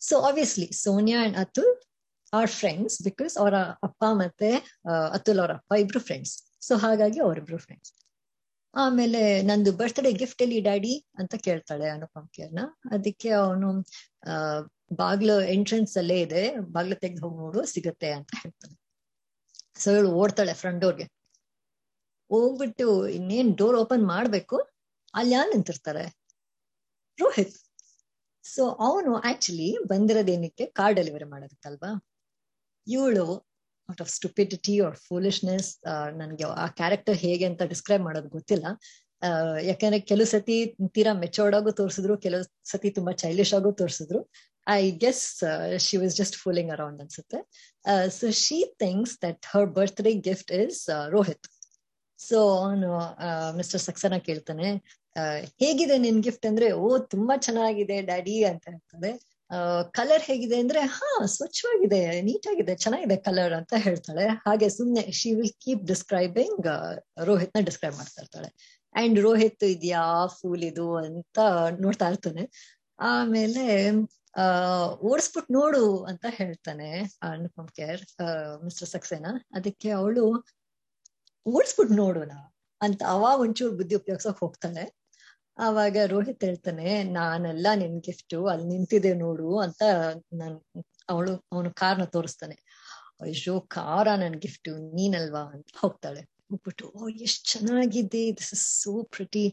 So obviously Sonia and Atul are friends, because ಅವರ ಅಪ್ಪ ಮತ್ತೆ ಅತುಲ್ ಅವರ ಅಪ್ಪ ಇಬ್ರು ಫ್ರೆಂಡ್ಸ್, ಸೊ ಹಾಗಾಗಿ ಅವರಿಬ್ರು ಫ್ರೆಂಡ್ಸ್. ಆಮೇಲೆ ನಂದು ಬರ್ತ್ಡೇ ಗಿಫ್ಟ್ ಎಲ್ಲಿ ಡ್ಯಾಡಿ ಅಂತ ಕೇಳ್ತಾಳೆ ಅನುಪಮ್ ಖೇರ್ನ. ಅದಕ್ಕೆ ಅವನು ಬಾಗ್ಲು ಎಂಟ್ರೆನ್ಸ್ ಅಲ್ಲೇ ಇದೆ, ಬಾಗ್ಲು ತೆಗೆದು ಹೋಗಿ ನೋಡು ಸಿಗತ್ತೆ ಅಂತ ಹೇಳ್ತಾನೆ. ಸೊ ಇವಳು ಓಡ್ತಾಳೆ ಫ್ರಂಟ್ ಡೋರ್ಗೆ, ಹೋಗ್ಬಿಟ್ಟು ಇನ್ನೇನ್ ಡೋರ್ ಓಪನ್ ಮಾಡ್ಬೇಕು, ಅಲ್ಲಿ ಯಾರು ನಿಂತಿರ್ತಾರೆ ರೋಹಿತ್. ಸೊ ಅವನು ಆಕ್ಚುಲಿ ಬಂದಿರೋದೇನಕ್ಕೆ, ಕಾರ್ ಡೆಲಿವರಿ ಮಾಡೋದಕ್ಕಲ್ವಾ. ಇವಳು out of stupidity or foolishness, ನನ್ಗೆ ಆ ಕ್ಯಾರೆಕ್ಟರ್ ಹೇಗೆ ಅಂತ ಡಿಸ್ಕ್ರೈಬ್ ಮಾಡೋದು ಗೊತ್ತಿಲ್ಲ, ಯಾಕಂದ್ರೆ ಕೆಲವು ಸತಿ ತೀರಾ ಮೆಚೋರ್ಡ್ ಆಗು ತೋರಿಸಿದ್ರು, ಕೆಲವು ಸತಿ ತುಂಬಾ ಚೈಲ್ಡಿಶ್ ಆಗು ತೋರಿಸಿದ್ರು. I guess she was just fooling around ಅನ್ಸುತ್ತೆ. So she thinks that her birthday gift is Rohit. So ಅವನು ಮಿಸ್ಟರ್ ಸಕ್ಸೇನಾ ಕೇಳ್ತಾನೆ, ಹೇಗಿದೆ ನಿನ್ ಗಿಫ್ಟ್ ಅಂದ್ರೆ, ಓ ತುಂಬಾ ಚೆನ್ನಾಗಿದೆ ಡ್ಯಾಡಿ ಅಂತ ಹೇಳ್ತಾನೆ. ಕಲರ್ ಹೇಗಿದೆ ಅಂದ್ರೆ, ಹಾ ಸ್ವಚ್ಛವಾಗಿದೆ, ನೀಟಾಗಿದೆ, ಚೆನ್ನಾಗಿದೆ ಕಲರ್ ಅಂತ ಹೇಳ್ತಾಳೆ. ಹಾಗೆ ಸುಮ್ನೆ she will keep describing, Rohit ನ ಡಿಸ್ಕ್ರೈಬ್ ಮಾಡ್ತಾ ಇರ್ತಾಳೆ. ಅಂಡ್ ರೋಹಿತ್ ಇದ್ಯಾ ಫೂಲ್ ಇದು ಅಂತ ನೋಡ್ತಾ ಇರ್ತಾನೆ. ಆಮೇಲೆ ಓಡಿಸ್ಬಿಟ್ಟು ನೋಡು ಅಂತ ಹೇಳ್ತಾನೆ ಅನುಪಮ್ ಖೇರ್ ಮಿಸ್ಟರ್ ಸಕ್ಸೇನಾ. ಅದಕ್ಕೆ ಅವಳು ಓಡಿಸ್ಬಿಟ್ಟು ನೋಡೋಣ ಅಂತ ಅವಾಗ ಒಂಚೂರು ಬುದ್ಧಿ ಉಪಯೋಗಿಸೋಕ್ ಹೋಗ್ತಾನೆ. ಆವಾಗ ರೋಹಿತ್ ಹೇಳ್ತಾನೆ, ನಾನೆಲ್ಲ ನಿನ್ ಗಿಫ್ಟು ಅಲ್ಲಿ ನಿಂತಿದೆ ನೋಡು ಅಂತ ಅವನು ಕಾರ್ನ ತೋರಿಸ್ತಾನೆ. ಅಯ್ಯೋ ಕಾರ ನನ್ ಗಿಫ್ಟು ನೀನಲ್ವಾ ಅಂತ ಹೋಗ್ತಾಳೆ. ಹೋಗ್ಬಿಟ್ಟು ಓ ಎಷ್ಟ್ ಚೆನ್ನಾಗಿದೆ, ದಿಸ್ ಇಸ್ ಸೋ ಪ್ರಿಟಿ,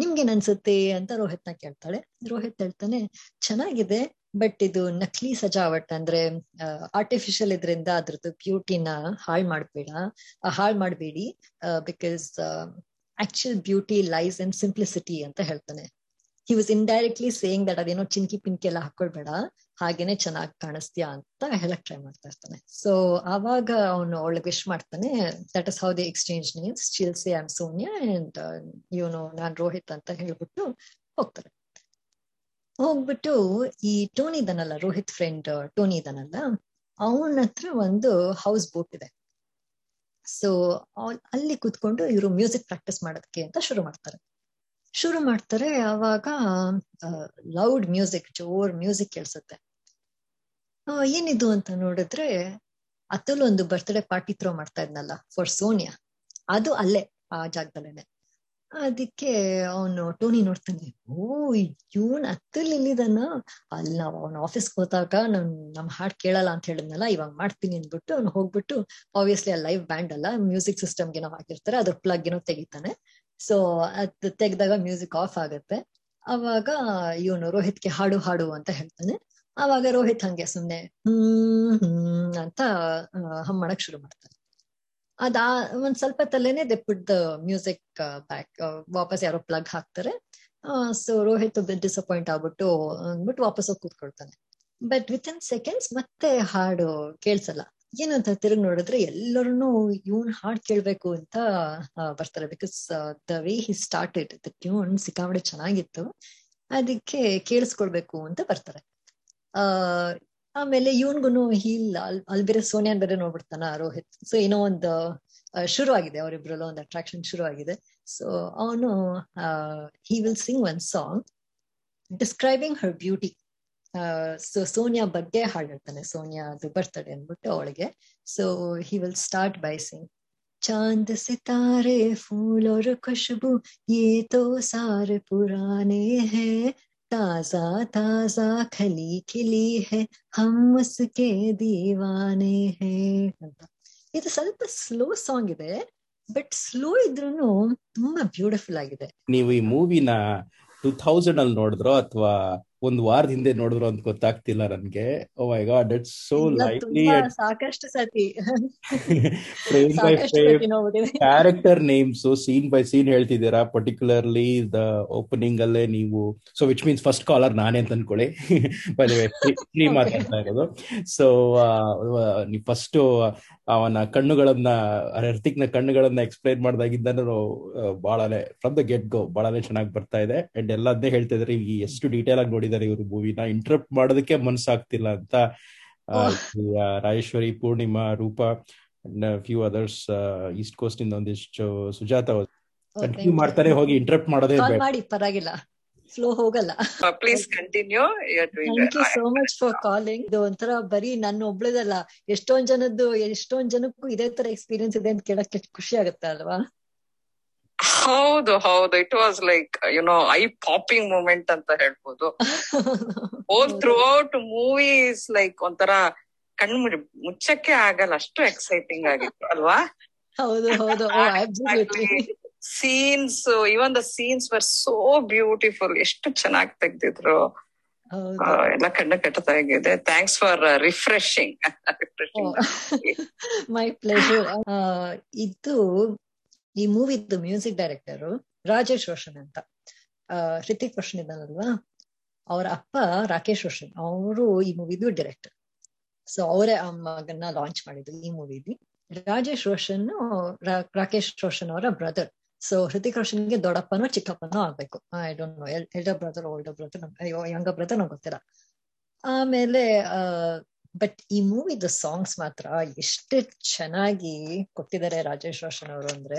ನಿಮ್ಗೇನ್ ಅನ್ಸುತ್ತೆ ಅಂತ ರೋಹಿತ್ನ ಕೇಳ್ತಾಳೆ. ರೋಹಿತ್ ಹೇಳ್ತಾನೆ, ಚೆನ್ನಾಗಿದೆ ಬಟ್ ಇದು ನಕಲಿ ಸಜಾವಟ್ ಅಂದ್ರೆ ಆರ್ಟಿಫಿಷಿಯಲ್ ಇದ್ರಿಂದ ಅದ್ರದ್ದು ಬ್ಯೂಟಿನ ಹಾಳ್ ಮಾಡಬೇಡಿ because actual beauty lies in simplicity ಅಂತ ಹೇಳ್ತಾನೆ. he was indirectly saying that ಅದೇನೋ ಚಿಂಕಿ ಪಿಂಕಿ ಎಲ್ಲ ಹಾಕೊಳ್ಬೇಡ, ಹಾಗೇನೆ ಚೆನ್ನಾಗಿ ಕಾಣಿಸ್ತೀಯಾ ಅಂತ ಹೇಳಕ್ ಟ್ರೈ ಮಾಡ್ತಾ ಇರ್ತಾನೆ. ಸೊ ಆವಾಗ ಅವನು ಅವಳಿಗೆ ವಿಶ್ ಮಾಡ್ತಾನೆ. That is how they exchange names. She'll say I am Sonia and ಇವನು ನಾನ್ ರೋಹಿತ್ ಅಂತ ಹೇಳ್ಬಿಟ್ಟು ಹೋಗ್ತಾರೆ. ಹೋಗ್ಬಿಟ್ಟು ಈ ಟೋನಿ ಇದನ್ನಲ್ಲ, ರೋಹಿತ್ ಫ್ರೆಂಡ್ ಟೋನಿ ಇದನ್ನಲ್ಲ, ಅವನ ಹತ್ರ ಒಂದು ಹೌಸ್ ಬೋಟ್ ಇದೆ. ಸೊ ಅಲ್ಲಿ ಕೂತ್ಕೊಂಡು ಇವರು ಮ್ಯೂಸಿಕ್ ಪ್ರಾಕ್ಟೀಸ್ ಮಾಡೋದಕ್ಕೆ ಅಂತ ಶುರು ಮಾಡ್ತಾರೆ. ಆವಾಗ ಲೌಡ್ ಮ್ಯೂಸಿಕ್, ಜೋರ್ ಮ್ಯೂಸಿಕ್ ಕೇಳಿಸುತ್ತೆ. ಏನಿದು ಅಂತ ನೋಡಿದ್ರೆ ಅತುಲ್ ಒಂದು ಬರ್ತ್ಡೇ ಪಾರ್ಟಿ ಥ್ರೋ ಮಾಡ್ತಾ ಇದ್ನಲ್ಲ ಫಾರ್ ಸೋನಿಯಾ, ಅದು ಅಲ್ಲೇ ಆ ಜಾಗದಲ್ಲೇನೆ. ಅದಕ್ಕೆ ಅವನು ಟೋನಿ ನೋಡ್ತಾನೆ, ಓ ಇವನ್ ಅತ್ತಲ್ಲಿ ಇಲ್ಲಿದಾನ, ಅಲ್ಲಿ ನಾವು ಅವನ ಆಫೀಸ್ಗೆ ಹೋದಾಗ ನಮ್ ಹಾಡ್ ಕೇಳಲ್ಲ ಅಂತ ಹೇಳಿದ್ನಲ್ಲ, ಇವಾಗ ಮಾಡ್ತೀನಿ ಅಂದ್ಬಿಟ್ಟು ಅವ್ನು ಹೋಗ್ಬಿಟ್ಟು, ಆಬ್ವಿಯಸ್ಲಿ ಆ ಲೈವ್ ಬ್ಯಾಂಡ್ ಅಲ್ಲ, ಮ್ಯೂಸಿಕ್ ಸಿಸ್ಟಮ್ ಏನೋ ಹಾಕಿರ್ತಾರೆ, ಅದ್ರ ಪ್ಲಗ್ ಏನೋ ತೆಗಿತಾನೆ. ಸೊ ಅದು ತೆಗ್ದಾಗ ಮ್ಯೂಸಿಕ್ ಆಫ್ ಆಗುತ್ತೆ. ಅವಾಗ ಇವನು ರೋಹಿತ್ಗೆ ಹಾಡು ಹಾಡು ಅಂತ ಹೇಳ್ತಾನೆ. ಆವಾಗ ರೋಹಿತ್ ಹಂಗೆ ಸುಮ್ನೆ ಅಂತ ಹಮ್ಮಣಕ್ ಶುರು ಮಾಡ್ತಾನೆ. ಅದ ಒಂದ್ ಸ್ವಲ್ಪ ತಲೆನೆ they put the music back, ವಾಪಸ್ ಯಾರೋ ಪ್ಲಗ್ ಹಾಕ್ತಾರೆ. ಸೊ ರೋಹಿತ್ ಡಿಸಪಾಯಿಂಟ್ ಆಗ್ಬಿಟ್ಟು ಅಂದ್ಬಿಟ್ಟು ವಾಪಸ್ ಹೋಗಿ ಕೂತ್ಕೊಳ್ತಾನೆ. ಬಟ್ ವಿತ್ ಇನ್ ಸೆಕೆಂಡ್ಸ್ ಮತ್ತೆ ಹಾಡು ಕೇಳ್ಸಲ್ಲ. ಏನಂತ ತಿರುಗಿ ನೋಡಿದ್ರೆ ಎಲ್ಲರೂ ಇವನ್ ಹಾಡ್ ಕೇಳ್ಬೇಕು ಅಂತ ಬರ್ತಾರೆ. Because the way he started the tune ಸಿಕ್ಕಾಬಡೆ ಚೆನ್ನಾಗಿತ್ತು, ಅದಕ್ಕೆ ಕೇಳಿಸ್ಕೊಳ್ಬೇಕು ಅಂತ ಬರ್ತಾರೆ. ಆಮೇಲೆ ಇವನ್ಗುನು ಹೀಲ್ ಅಲ್ಲಿ ಬೇರೆ ಸೋನಿಯಾನ್ ಬೇರೆ ನೋಡ್ಬಿಡ್ತಾನ ರೋಹಿತ್. ಸೊ ಏನೋ ಒಂದು ಶುರುವಾಗಿದೆ ಅವರಿಬ್ರಲ್ಲ, ಒಂದು ಅಟ್ರಾಕ್ಷನ್ ಶುರುವಾಗಿದೆ. ಸೊ ಅವನು he will sing one song describing her beauty. So Sonia ಬಗ್ಗೆ ಹಾಡು ಹೇಳ್ತಾನೆ, ಸೋನಿಯಾ ಅದು ಬರ್ತಡೆ ಅಂದ್ಬಿಟ್ಟು ಅವಳಿಗೆ. So he will start by sing चांद सितारे फूल और खुशबू ये तो सारे पुराने हैं ताजा ताजा खली खिली है हम उसके दीवाने हैं ಅಂತ. ಇದು ಸ್ವಲ್ಪ ಸ್ಲೋ ಸಾಂಗ್ ಇದೆ, ಬಟ್ ಸ್ಲೋ ಇದ್ರೂ ತುಂಬಾ ಬ್ಯೂಟಿಫುಲ್ ಆಗಿದೆ. ನೀವು ಈ ಮೂವಿನ 2000 ಅಲ್ಲಿ ನೋಡಿದ್ರೋ ಅಥವಾ ಒಂದ್ ವಾರದ ಹಿಂದೆ ನೋಡಿದ್ರು ಅಂತ ಗೊತ್ತಾಗ್ತಿಲ್ಲ ನನ್ಗೆ. Oh my god, it's so lightly, ಸಾಕಷ್ಟು ಸತಿ frame by frame, character names scene by scene ಹೇಳ್ತಿದ್ದೀರಾ. ಪರ್ಟಿಕ್ಯುಲರ್ಲಿ ದ ಓಪನಿಂಗ್ ಅಲ್ಲೇ ನೀವು, so which means first caller ನಾನೇ ಅಂತ ಅನ್ಕೊಳ್ಳಿ, ಬೈ ದ ವೇ ಫ್ರೀ ಮಾತಾಡ್ತಾ ಇರೋದು. ಸೊ ನೀವು ಫಸ್ಟ್ ಅವನ ಕಣ್ಣುಗಳನ್ನ, ಹೃತಿಕ್ನ ಕಣ್ಣುಗಳನ್ನ ಎಕ್ಸ್ಪ್ಲೈನ್ ಮಾಡಿದಾಗಿದ್ದ ಬಹಳನೇ ಫ್ರಮ್ ದ ಗೆಟ್ ಗೋ ಬಹಳನೇ ಚೆನ್ನಾಗಿ ಬರ್ತಾ ಇದೆ. ಅಂಡ್ ಎಲ್ಲದನ್ನೇ ಹೇಳ್ತಿದ್ರೆ ಈ ಎಷ್ಟು ಡೀಟೇಲ್ ಆಗಿ ನೋಡಿದ್ದಾರೆ ಇವರು ಮೂವಿನ, ಇಂಟರಪ್ಟ್ ಮಾಡೋದಕ್ಕೆ ಮನ್ಸಾಗ್ತಿಲ್ಲ ಅಂತ. Rajeshwari, Purnima, Roopa and few others East coast ಇಂದ ಒಂದಿಷ್ಟು, ಸುಜಾತ ಕಂಟಿನ್ಯೂ ಮಾಡ್ತಾರೆ. ಹೋಗಿ ಇಂಟರಪ್ಟ್ ಮಾಡೋದೇ ಪರವಾಗಿಲ್ಲ, ಫ್ಲೋ ಹೋಗಲ್ಲ. Please continue. Thank you so much for calling. ಇದು ಒಂಥರ ಬರೀ ನನ್ನ ಒಬ್ಳದಲ್ಲ, ಎಷ್ಟೊಂದ್ ಜನಕ್ಕೂ ಇದೇ ತರ ಎಕ್ಸ್ಪೀರಿಯನ್ಸ್ ಇದೆ ಅಂತ ಕೇಳಕ್ಕೆ ಖುಷಿ ಆಗುತ್ತೆ ಅಲ್ವಾ? ಹೌದು, it was like eye popping moment ಅಂತ ಹೇಳ್ಬೋದು. All throughout movie is like ಒಂಥರ ಕಣ್ಣು ಮುಚ್ಚಕ್ಕೆ ಆಗಲ್ಲ, ಅಷ್ಟು ಎಕ್ಸೈಟಿಂಗ್ ಆಗಿತ್ತು ಅಲ್ವಾ? ಹೌದು, scenes, even the scenes were so beautiful. ಎಷ್ಟು ಚೆನ್ನಾಗಿ ತೆಗ್ದಿದ್ರು, ಎಲ್ಲ ಕಣ್ಣ ಕಟ್ಟತಾ ಇದೆ. Thanks for refreshing. My pleasure. ಈ ಮೂವಿದ್ದು ಮ್ಯೂಸಿಕ್ ಡೈರೆಕ್ಟರ್ ರಾಜೇಶ್ ರೋಷನ್ ಅಂತ. ಹೃತಿಕ್ ರೋಷನ್ ಇದ್ದಾನಲ್ವಾ, ಅವ್ರ ಅಪ್ಪ ರಾಕೇಶ್ ರೋಷನ್, ಅವರು ಈ ಮೂವಿದು ಡೈರೆಕ್ಟರ್. ಸೊ ಅವರೇ ಆ ಮಗನ್ನ ಲಾಂಚ್ ಮಾಡಿದ್ರು ಈ ಮೂವಿಲಿ. ರಾಜೇಶ್ ರೋಷನ್ ರಾಕೇಶ್ ರೋಷನ್ ಅವರ ಬ್ರದರ್. ಸೊ ಹೃತಿಕ್ ರೋಷನ್ಗೆ ದೊಡ್ಡಪ್ಪನೋ ಚಿಕ್ಕಪ್ಪನೋ ಆಗ್ಬೇಕು, I don't know, elder brother older brother, younger brother ನಂಗೆ ಗೊತ್ತಿಲ್ಲ. ಆಮೇಲೆ ಬಟ್ ಈ ಮೂವಿದ ಸಾಂಗ್ಸ್ ಮಾತ್ರ ಎಷ್ಟು ಚೆನ್ನಾಗಿ ಕೊಟ್ಟಿದ್ದಾರೆ ರಾಜೇಶ್ ರೋಷನ್ ಅವರು ಅಂದ್ರೆ,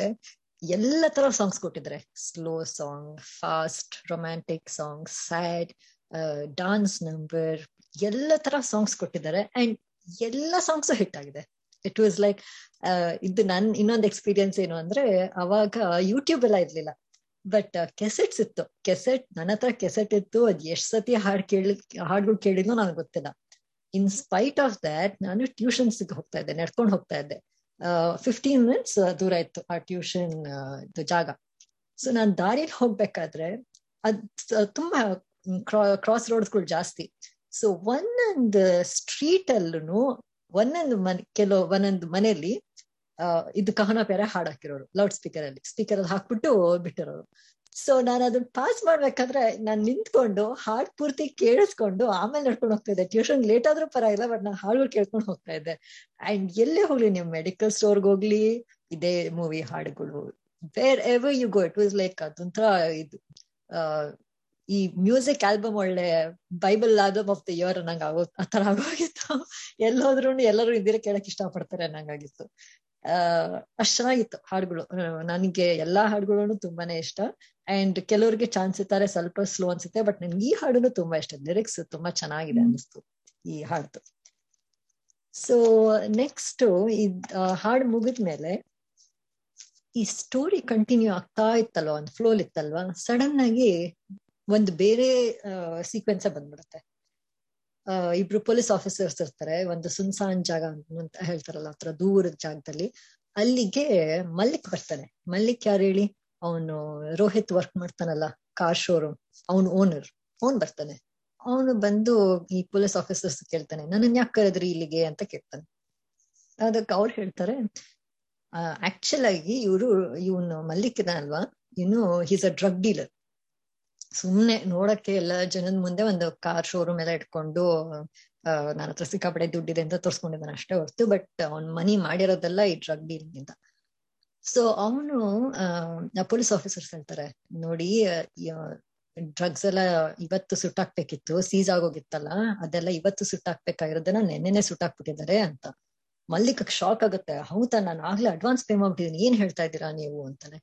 ಎಲ್ಲ ತರ ಸಾಂಗ್ಸ್ ಕೊಟ್ಟಿದ್ದಾರೆ. Slow song, fast, romantic song, sad, dance number, ಎಲ್ಲ ತರ ಸಾಂಗ್ಸ್ ಕೊಟ್ಟಿದ್ದಾರೆ. ಅಂಡ್ ಎಲ್ಲ ಸಾಂಗ್ಸು ಹಿಟ್ ಆಗಿದೆ. ಇಟ್ ವಾಸ್ ಲೈಕ್ ಇದು ನನ್ ಇನ್ನೊಂದು ಎಕ್ಸ್ಪೀರಿಯನ್ಸ್ ಏನು ಅಂದ್ರೆ, ಅವಾಗ ಯೂಟ್ಯೂಬ್ ಎಲ್ಲ ಇರ್ಲಿಲ್ಲ, ಬಟ್ ಕೆಸೆಟ್ಸ್ ಇತ್ತು. ನನ್ನ ಹತ್ರ ಕೆಸೆಟ್ ಇತ್ತು. ಅದ್ ಎಷ್ಟ್ ಸತಿ ಹಾಡುಗಳು ಕೇಳಿದ್ನೋ ನನಗೆ ಗೊತ್ತಿಲ್ಲ. ಇನ್ ಸ್ಪೈಟ್ ಆಫ್ ದ್ಯಾಟ್ ನಾನು ಟ್ಯೂಷನ್ಸ್ ಹೋಗ್ತಾ ಇದ್ದೆ, ನಡ್ಕೊಂಡು ಹೋಗ್ತಾ ಇದ್ದೆ. 15 minutes ದೂರ ಇತ್ತು ಆ ಟ್ಯೂಷನ್ ಜಾಗ. ಸೊ ನಾನು ದಾರಿಯಲ್ಲಿ ಹೋಗ್ಬೇಕಾದ್ರೆ ಅದ್ ತುಂಬಾ ಕ್ರಾಸ್ ರೋಡ್ಸ್ಗಳು ಜಾಸ್ತಿ. ಸೊ ಒಂದೊಂದು ಸ್ಟ್ರೀಟ್ ಅಲ್ಲೂ ಒಂದೊಂದು ಮನೆಯಲ್ಲಿ ಇದು ಕಹೋ ನಾ ಪ್ಯಾರ್ ಹೈ ಹಾಡ್ ಹಾಕಿರೋರು ಲೌಡ್ ಸ್ಪೀಕರ್ ಅಲ್ಲಿ ಹಾಕ್ಬಿಟ್ಟು ಬಿಟ್ಟಿರೋರು. ಸೊ ನಾನು ಅದನ್ನ ಪಾಸ್ ಮಾಡ್ಬೇಕಾದ್ರೆ ನಾನು ನಿಂತ್ಕೊಂಡು ಹಾಡ್ ಪೂರ್ತಿ ಕೇಳಿಸ್ಕೊಂಡು ಆಮೇಲೆ ನಡ್ಕೊಂಡು ಹೋಗ್ತಾ ಇದ್ದೆ. ಟ್ಯೂಷನ್ ಲೇಟ್ ಆದ್ರೂ ಪರವಾಗಿಲ್ಲ, ಬಟ್ ನಾನು ಹಾಡುಗಳು ಕೇಳ್ಕೊಂಡು ಹೋಗ್ತಾ ಇದ್ದೆ. ಅಂಡ್ ಎಲ್ಲೇ ಹೋಗ್ಲಿ, ನೀವು ಮೆಡಿಕಲ್ ಸ್ಟೋರ್ಗೆ ಹೋಗ್ಲಿ, ಇದೇ ಮೂವಿ ಹಾಡುಗಳು, wherever you go it was like ಅದೊಂಥರ ಇದು ಈ ಮ್ಯೂಸಿಕ್ ಆಲ್ಬಮ್ ಒಳ್ಳೆ bible album of the year ನಂಗೆ ಆಗೋ ಆ ತರ ಆಗೋಗಿತ್ತು. ಎಲ್ಲೋದ್ರೂ ಎಲ್ಲರೂ ಇದ್ರೆ ಕೇಳಕ್ ಇಷ್ಟಪಡ್ತಾರೆ ನಂಗಾಗಿತ್ತು. ಅಷ್ಟ್ ಚೆನ್ನಾಗಿತ್ತು ಹಾಡುಗಳು. ನನಗೆ ಎಲ್ಲಾ ಹಾಡುಗಳನ್ನು ತುಂಬಾನೇ ಇಷ್ಟ. ಅಂಡ್ ಕೆಲವರಿಗೆ ಚಾನ್ಸ್ ಇರ್ತಾರೆ ಸ್ವಲ್ಪ ಸ್ಲೋ ಅನ್ಸುತ್ತೆ, ಬಟ್ ನನ್ಗೆ ಈ ಹಾಡುನು ತುಂಬಾ ಇಷ್ಟ. ಲಿರಿಕ್ಸ್ ತುಂಬಾ ಚೆನ್ನಾಗಿದೆ ಅನಿಸ್ತು ಈ ಹಾಡು. ಸೊ ನೆಕ್ಸ್ಟ್ ಇದ್ ಹಾಡು ಮುಗಿದ್ಮೇಲೆ ಈ ಸ್ಟೋರಿ ಕಂಟಿನ್ಯೂ ಆಗ್ತಾ ಇತ್ತಲ್ವ, ಒಂದು ಫ್ಲೋಲ್ ಇತ್ತಲ್ವಾ, ಸಡನ್ ಆಗಿ ಒಂದು ಬೇರೆ ಸೀಕ್ವೆನ್ಸ್ ಬಂದ್ಬಿಡುತ್ತೆ. ಇಬ್ರು ಪೊಲೀಸ್ ಆಫೀಸರ್ಸ್ ಇರ್ತಾರೆ ಒಂದು ಸುನ್ಸಾನ್ ಜಾಗ ಅಂತ ಹೇಳ್ತಾರಲ್ಲ, ಆತರ ದೂರದ ಜಾಗದಲ್ಲಿ. ಅಲ್ಲಿಗೆ ಮಲ್ಲಿಕ್ ಬರ್ತಾನೆ. ಮಲ್ಲಿಕ್ ಯಾರು ಹೇಳಿ? ಅವನು ರೋಹಿತ್ ವರ್ಕ್ ಮಾಡ್ತಾನಲ್ಲ ಕಾರ್ ಶೋರೂಮ್, ಅವನು ಓನರ್. ಅವನ್ ಬರ್ತಾನೆ. ಅವನು ಬಂದು ಈ ಪೊಲೀಸ್ ಆಫೀಸರ್ಸ್ ಕೇಳ್ತಾನೆ, ನನ್ನ ಯಾಕೆ ಕರೆದ್ರಿ ಇಲ್ಲಿಗೆ ಅಂತ ಕೇಳ್ತಾನೆ. ಅದಕ್ಕೆ ಅವ್ರು ಹೇಳ್ತಾರೆ, ಆಕ್ಚುಲ್ ಆಗಿ ಇವನು ಮಲ್ಲಿಕ್ ಇದ ಅಲ್ವಾ, ಇನ್ನು ಹೀಸ್ ಅ ಡ್ರಗ್ ಡೀಲರ್. ಸುಮ್ನೆ ನೋಡಕ್ಕೆ ಎಲ್ಲ ಜನದ ಮುಂದೆ ಒಂದು ಕಾರ್ ಶೋರೂಮ್ ಎಲ್ಲ ಇಟ್ಕೊಂಡು ನನ್ನ ಹತ್ರ ಸಿಕ್ಕಾಪಡೆ ದುಡ್ಡಿದೆ ಅಂತ ತೋರ್ಸ್ಕೊಂಡಿದ್ದಾನೆ ಅಷ್ಟೇ ಹೊರತು, ಬಟ್ ಅವ್ನ ಮನಿ ಮಾಡಿರೋದೆಲ್ಲ ಈ ಡ್ರಗ್ ಡೀಲಿಂಗ್ ಇಂದ. ಸೊ ಅವನು ಪೊಲೀಸ್ ಆಫೀಸರ್ಸ್ ಹೇಳ್ತಾರೆ, ನೋಡಿ ಡ್ರಗ್ಸ್ ಎಲ್ಲ ಇವತ್ತು ಸುಟ್ಟಾಕ್ಬೇಕಿತ್ತು, ಸೀಸ್ ಆಗೋಗಿತ್ತಲ್ಲ ಅದೆಲ್ಲ ಇವತ್ತು ಸುಟ್ಟಾಕ್ಬೇಕಾಗಿರೋದನ್ನ ನೆನ್ನೆನೆ ಸುಟ್ಟಾಕ್ಬಿಟ್ಟಿದ್ದಾರೆ ಅಂತ. ಮಲ್ಲಿಕ್ ಶಾಕ್ ಆಗುತ್ತೆ, ಹೌದಾ ನಾನು ಆಗ್ಲೇ ಅಡ್ವಾನ್ಸ್ ಪೇ ಮಾಡ್ಬಿಟ್ಟಿದೀನಿ, ಏನ್ ಹೇಳ್ತಾ ಇದ್ದೀರಾ ನೀವು ಅಂತಾನೆ.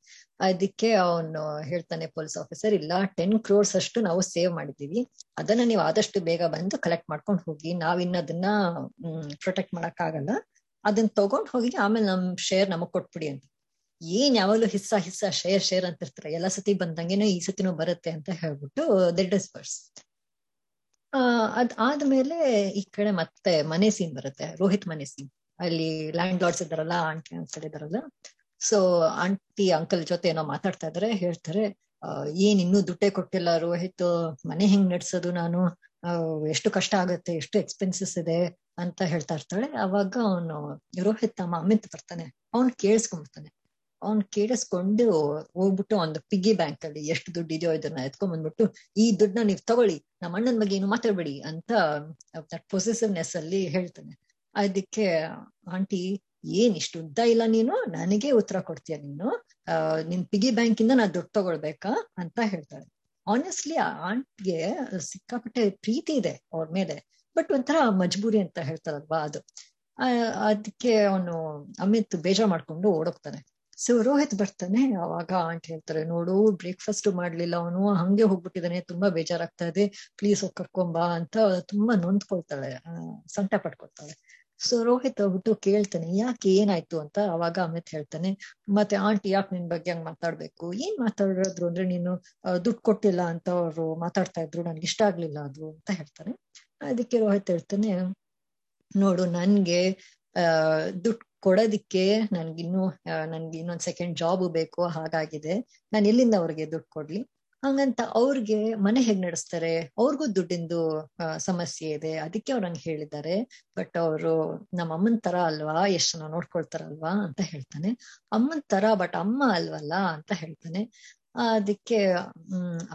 ಅದಕ್ಕೆ ಅವನು ಹೇಳ್ತಾನೆ ಪೊಲೀಸ್ ಆಫೀಸರ್, ಇಲ್ಲ 10 crores ಅಷ್ಟು ನಾವು ಸೇವ್ ಮಾಡಿದೀವಿ, ಅದನ್ನ ನೀವು ಆದಷ್ಟು ಬೇಗ ಬಂದು ಕಲೆಕ್ಟ್ ಮಾಡ್ಕೊಂಡು ಹೋಗಿ, ನಾವಿನ್ನ ಅದನ್ನ ಪ್ರೊಟೆಕ್ಟ್ ಮಾಡಕ್ ಆಗಲ್ಲ, ಅದನ್ನ ತಗೊಂಡ್ ಹೋಗಿ ಆಮೇಲೆ ನಮ್ ಶೇರ್ ನಮಗ್ ಕೊಟ್ಬಿಡಿ ಅಂತ. ಏನ್ ಯಾವಾಗಲೂ ಹಿಸ್ಸಾ ಹಿಸ್ಸಾ ಶೇರ್ ಶೇರ್ ಅಂತ ಇರ್ತಾರೆ, ಎಲ್ಲಾ ಸತಿ ಬಂದಂಗೆನೋ ಈ ಸತಿನೂ ಬರುತ್ತೆ ಅಂತ ಹೇಳ್ಬಿಟ್ಟು ದಿ ಡಿಸ್ಪರ್ಸ್. ಅದಾದ್ಮೇಲೆ ಈ ಕಡೆ ಮತ್ತೆ ಮನೆ ಸೀನ್ ಬರುತ್ತೆ, ರೋಹಿತ್ ಮನೆ ಸೀನ್. ಅಲ್ಲಿ ಲ್ಯಾಂಡ್ ಲಾರ್ಡ್ಸ್ ಇದ್ದಾರಲ್ಲ, ಆಂಟಿ ಅಂಕಲ್ ಇದಾರಲ್ಲ, ಸೊ ಆಂಟಿ ಅಂಕಲ್ ಜೊತೆ ಏನೋ ಮಾತಾಡ್ತಾ ಇದಾರೆ. ಹೇಳ್ತಾರೆ, ಏನ್ ಇನ್ನೂ ದುಡ್ಡೇ ಕೊಟ್ಟಿಲ್ಲ ರೋಹಿತ್, ಮನೆ ಹೆಂಗ್ ನಡೆಸೋದು ನಾನು, ಎಷ್ಟು ಕಷ್ಟ ಆಗುತ್ತೆ, ಎಷ್ಟು ಎಕ್ಸ್ಪೆನ್ಸಸ್ ಇದೆ ಅಂತ ಹೇಳ್ತಾ ಇರ್ತಾಳೆ. ಅವಾಗ ಅವನು ರೋಹಿತ್ ತಮ್ಮ ಅಮಿತ್ ಬರ್ತಾನೆ, ಅವ್ನ್ ಕೇಳಿಸ್ಕೊಂಡ್ಬಿಡ್ತಾನೆ. ಅವ್ನ್ ಕೇಳಿಸ್ಕೊಂಡು ಹೋಗ್ಬಿಟ್ಟು ಒಂದು ಪಿಗ್ಗಿ ಬ್ಯಾಂಕ್ ಅಲ್ಲಿ ಎಷ್ಟು ದುಡ್ಡು ಇದೆಯೋ ಇದನ್ನ ಎತ್ಕೊಂಡ್ ಬಂದ್ಬಿಟ್ಟು, ಈ ದುಡ್ಡನ್ನ ನೀವ್ ತಗೊಳ್ಳಿ, ನಮ್ಮ ಅಣ್ಣನ ಬಗ್ಗೆ ಏನು ಮಾತಾಡ್ಬೇಡಿ ಅಂತ ಪೊಸೆಸಿವ್ನೆಸ್ ಅಲ್ಲಿ ಹೇಳ್ತಾನೆ. ಅದಕ್ಕೆ ಆಂಟಿ, ಏನ್ ಇಷ್ಟು ಉದ್ದ ಇಲ್ಲ ನೀನು, ನನಗೆ ಉತ್ತರ ಕೊಡ್ತೀಯ ನೀನು, ನಿನ್ ಪಿಗಿ ಬ್ಯಾಂಕ್ ಇಂದ ನಾ ದುಡ್ಡು ತಗೊಳ್ಬೇಕಾ ಅಂತ ಹೇಳ್ತಾಳೆ. ಆನೆಸ್ಟ್ಲಿ ಆಂಟ್ಗೆ ಸಿಕ್ಕಾಪಟ್ಟೆ ಪ್ರೀತಿ ಇದೆ ಅವ್ರ ಮೇಲೆ, ಬಟ್ ಒಂಥರ ಮಜ್ಬೂರಿ ಅಂತ ಹೇಳ್ತಾರಲ್ವಾ ಅದು. ಅದಕ್ಕೆ ಅವನು ಅಮಿತ್ ಬೇಜಾರ್ ಮಾಡ್ಕೊಂಡು ಓಡೋಗ್ತಾನೆ. ಸೊ ರೋಹಿತ್ ಬರ್ತಾನೆ. ಅವಾಗ ಆಂಟ್ ಹೇಳ್ತಾರೆ, ನೋಡು ಬ್ರೇಕ್ಫಾಸ್ಟ್ ಮಾಡ್ಲಿಲ್ಲ ಅವನು, ಹಂಗೆ ಹೋಗ್ಬಿಟ್ಟಿದ್ದಾನೆ, ತುಂಬಾ ಬೇಜಾರಾಗ್ತಾ ಇದೆ, ಪ್ಲೀಸ್ ಹೋಗಿ ಕರ್ಕೊಂಬಾ ಅಂತ ತುಂಬಾ ನೊಂದ್ಕೊಳ್ತಾಳೆ, ಸಂಕಟ ಪಡ್ಕೊಳ್ತಾಳೆ. ಸೊ ರೋಹಿತ್ ಹೋಗ್ಬಿಟ್ಟು ಕೇಳ್ತಾನೆ, ಯಾಕೆ ಏನಾಯ್ತು ಅಂತ. ಅವಾಗ ಅಮಿತ್ ಹೇಳ್ತಾನೆ, ಮತ್ತೆ ಆಂಟಿ ಯಾಕೆ ನಿನ್ ಬಗ್ಗೆ ಹಂಗ್ ಮಾತಾಡ್ಬೇಕು, ಏನ್ ಮಾತಾಡಿದ್ರು ಅಂದ್ರೆ ನೀನು ದುಡ್ಡು ಕೊಟ್ಟಿಲ್ಲ ಅಂತ ಅವರು ಮಾತಾಡ್ತಾ ಇದ್ರು, ನನ್ಗೆ ಇಷ್ಟ ಆಗ್ಲಿಲ್ಲ ಅದು ಅಂತ ಹೇಳ್ತಾನೆ. ಅದಕ್ಕೆ ರೋಹಿತ್ ಹೇಳ್ತಾನೆ, ನೋಡು ನನ್ಗೆ ದುಡ್ಡು ಕೊಡೋದಿಕ್ಕೆ ನನ್ಗೆ ಇನ್ನೊಂದ್ ಸೆಕೆಂಡ್ ಜಾಬ್ ಬೇಕು, ಹಾಗಾಗಿದೆ ನಾನು ಎಲ್ಲಿಂದ ಅವ್ರಿಗೆ ದುಡ್ಡು ಕೊಡ್ಲಿ. ಹಂಗಂತ ಅವ್ರಿಗೆ ಮನೆ ಹೇಗ್ ನಡೆಸ್ತಾರೆ, ಅವ್ರಿಗೂ ದುಡ್ಡಿಂದು ಸಮಸ್ಯೆ ಇದೆ, ಅದಕ್ಕೆ ಅವ್ರು ನಂಗೆ ಹೇಳಿದ್ದಾರೆ, ಬಟ್ ಅವರು ನಮ್ಮ ಅಮ್ಮನ್ ತರ ಅಲ್ವಾ, ಎಷ್ಟು ಜನ ನೋಡ್ಕೊಳ್ತಾರಲ್ವಾ ಅಂತ ಹೇಳ್ತಾನೆ. ಅಮ್ಮನ್ ತರ ಬಟ್ ಅಮ್ಮ ಅಲ್ವಲ್ಲ ಅಂತ ಹೇಳ್ತಾನೆ. ಅದಕ್ಕೆ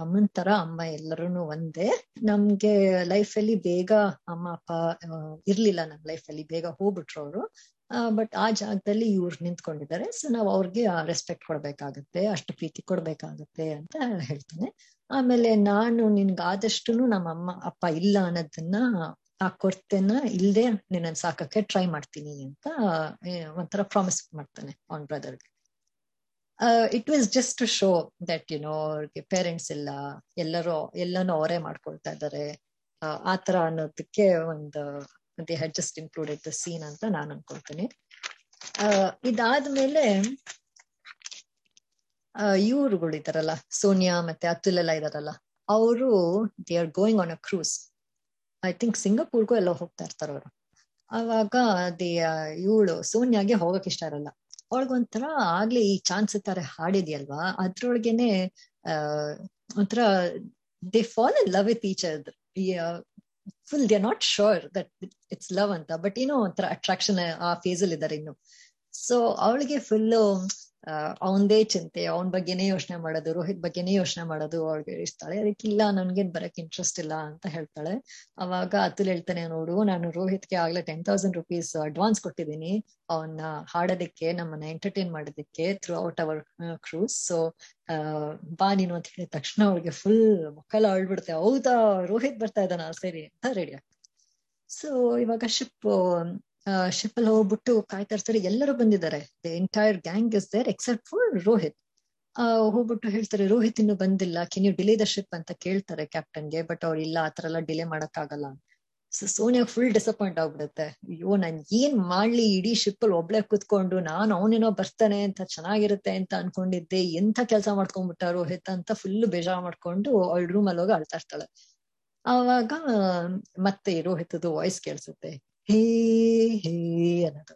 ಅಮ್ಮನ್ ತರ ಅಮ್ಮ ಎಲ್ಲರೂ ಒಂದೇ, ನಮ್ಗೆ ಲೈಫ್ ಅಲ್ಲಿ ಬೇಗ ಅಮ್ಮ ಅಪ್ಪ ಇರ್ಲಿಲ್ಲ, ನಮ್ ಲೈಫ್ ಅಲ್ಲಿ ಬೇಗ ಹೋಗ್ಬಿಟ್ರು ಅವರು, ಬಟ್ ಆ ಜಾಗದಲ್ಲಿ ಇವ್ರು ನಿಂತ್ಕೊಂಡಿದ್ದಾರೆ, ಸೊ ನಾವು ಅವ್ರಿಗೆ ರೆಸ್ಪೆಕ್ಟ್ ಕೊಡ್ಬೇಕಾಗತ್ತೆ, ಅಷ್ಟು ಪ್ರೀತಿ ಕೊಡ್ಬೇಕಾಗತ್ತೆ ಅಂತ ಹೇಳ್ತಾನೆ. ಆಮೇಲೆ ನಾನು ನಿನ್ಗೆ ಆದಷ್ಟು ನಮ್ಮ ಅಮ್ಮ ಅಪ್ಪ ಇಲ್ಲ ಅನ್ನೋದನ್ನ, ಆ ಕೊರತೆನ ಇಲ್ಲದೆ ನಿನ್ನ ಸಾಕಕ್ಕೆ ಟ್ರೈ ಮಾಡ್ತೀನಿ ಅಂತ ಒಂಥರ ಪ್ರಾಮಿಸ್ ಮಾಡ್ತಾನೆ ಅವನ್ ಬ್ರದರ್ಗೆ. It was just to show that you know ಅವ್ರಿಗೆ ಪೇರೆಂಟ್ಸ್ ಇಲ್ಲ, ಎಲ್ಲಾನು ಅವರೇ ಮಾಡ್ಕೊಳ್ತಾ ಇದ್ದಾರೆ ಆ ತರ ಅನ್ನೋದಕ್ಕೆ ಒಂದು they had just included the scene anta naan ankontene. Idadmele ivrugulu idaralla Sonia matte Atul ella idaralla avaru, they are going on a cruise, I think Singapore go ella hogta irtare avaru. Avaga the ivulu Sonia ge hogak ishta iralla, avalige ontara agle ee chance tare haadidiyalva adroligene ontara they fall in love with each other. Full they are not sure that it's love anta, but you know onthara attraction aa phase alli idare innu. So avlige full ಅವನದೇ ಚಿಂತೆ, ಅವನ ಬಗ್ಗೆನೇ ಯೋಚನೆ ಮಾಡೋದು, ರೋಹಿತ್ ಬಗ್ಗೆನೇ ಯೋಚನೆ ಮಾಡೋದು ಅವಳಿಗೆ ಇರ್ತಾಳೆ. ಅದಕ್ಕಿಲ್ಲ ನನ್ಗೇನ್ ಬರಕ್ ಇಂಟ್ರೆಸ್ಟ್ ಇಲ್ಲ ಅಂತ ಹೇಳ್ತಾಳೆ. ಅವಾಗ ಅತುಲ್ ಹೇಳ್ತಾನೆ, ನೋಡು ನಾನು ರೋಹಿತ್ಗೆ ಆಗ್ಲೇ 10,000 rupees ಅಡ್ವಾನ್ಸ್ ಕೊಟ್ಟಿದ್ದೀನಿ ಅವನ್ನ ಹಾಡೋದಕ್ಕೆ, ನಮ್ಮನ್ನ ಎಂಟರ್ಟೈನ್ ಮಾಡೋದಕ್ಕೆ throughout our cruise. So ಬಾ ನೀನು ಅಂತ ಹೇಳಿದ ತಕ್ಷಣ ಅವಳಿಗೆ ಫುಲ್ ಮಕ್ಕಳ ಅಳ್ಬಿಡ್ತೆ, ಹೌದಾ ರೋಹಿತ್ ಬರ್ತಾ ಇದ್ದಾನ ಸರಿ ಅಂತ ರೆಡಿ ಆಗ್ತದೆ. ಸೊ ಇವಾಗ ಶಿಪ್ ಅಲ್ಲಿ ಹೋಗ್ಬಿಟ್ಟು ಕಾಯ್ತಾ ಇರ್ತಾರೆ, ಎಲ್ಲರೂ ಬಂದಿದ್ದಾರೆ, the entire gang is there except for Rohit. ಹೋಗ್ಬಿಟ್ಟು ಹೇಳ್ತಾರೆ ರೋಹಿತ್ ಇನ್ನು ಬಂದಿಲ್ಲ, can you delay the ship ಅಂತ ಕೇಳ್ತಾರೆ ಕ್ಯಾಪ್ಟನ್ಗೆ. ಬಟ್ ಅವ್ರು ಇಲ್ಲ, ಆತರ ಎಲ್ಲ ಡಿಲೇ ಮಾಡಕ್ ಆಗಲ್ಲ. ಸೊ ಸೋನಿಯಾ ಫುಲ್ ಡಿಸಪಾಯಿಂಟ್ ಆಗ್ಬಿಡುತ್ತೆ, ಅಯ್ಯೋ ನಾನ್ ಏನ್ ಮಾಡ್ಲಿ, ಇಡೀ ಶಿಪ್ ಅಲ್ಲಿ ಒಬ್ಳೆ ಕುತ್ಕೊಂಡು ನಾನು ಅವನೇನೋ ಬರ್ತಾನೆ ಅಂತ ಚೆನ್ನಾಗಿರುತ್ತೆ ಅಂತ ಅನ್ಕೊಂಡಿದ್ದೆ, ಎಂತ ಕೆಲಸ ಮಾಡ್ಕೊಂಡ್ಬಿಟ್ಟ ರೋಹಿತ್ ಅಂತ ಫುಲ್ ಬೇಜಾರ್ ಮಾಡ್ಕೊಂಡು ಅವಳ ರೂಮ್ ಅಲ್ಲಿ ಹೋಗಿ ಅಳ್ತಾ ಇರ್ತಾಳೆ. ಆವಾಗ ಮತ್ತೆ ರೋಹಿತದ್ದು ವಾಯ್ಸ್ ಕೇಳಿಸುತ್ತೆ, ಹೇ ಹೇ ಅನ್ನೋದು.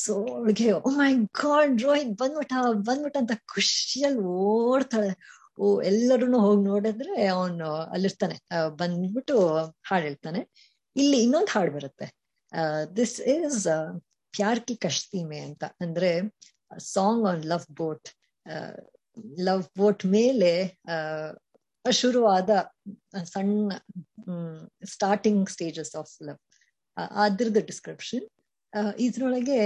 ಸೊ ಅವಳಿಗೆ ಓ ಮೈ ಗಾಡ್ ರೋಹಿತ್ ಬಂದ್ಬಿಟ್ಟ ಅಂತ ಖುಷಿಯಲ್ಲಿ ಓಡ್ತಾಳೆ. ಓ ಎಲ್ಲರೂ ಹೋಗಿ ನೋಡಿದ್ರೆ ಅವನು ಅಲ್ಲಿರ್ತಾನೆ, ಬಂದ್ಬಿಟ್ಟು ಹಾಡು ಹೇಳ್ತಾನೆ. ಇಲ್ಲಿ ಇನ್ನೊಂದು ಹಾಡು ಬರುತ್ತೆ, ದಿಸ್ ಈಸ್ ಪ್ಯಾರ್ ಕಿ ಕಶ್ತಿಮೆ ಅಂತ, ಅಂದ್ರೆ song on love boat. Love boat ಮೇಲೆ ಶುರುವಾದ ಸಣ್ಣ ಸ್ಟಾರ್ಟಿಂಗ್ ಸ್ಟೇಜಸ್ ಆಫ್ ಲವ್, ಅದ್ರದ್ದು ಡಿಸ್ಕ್ರಿಪ್ಷನ್. ಇದ್ರೊಳಗೆ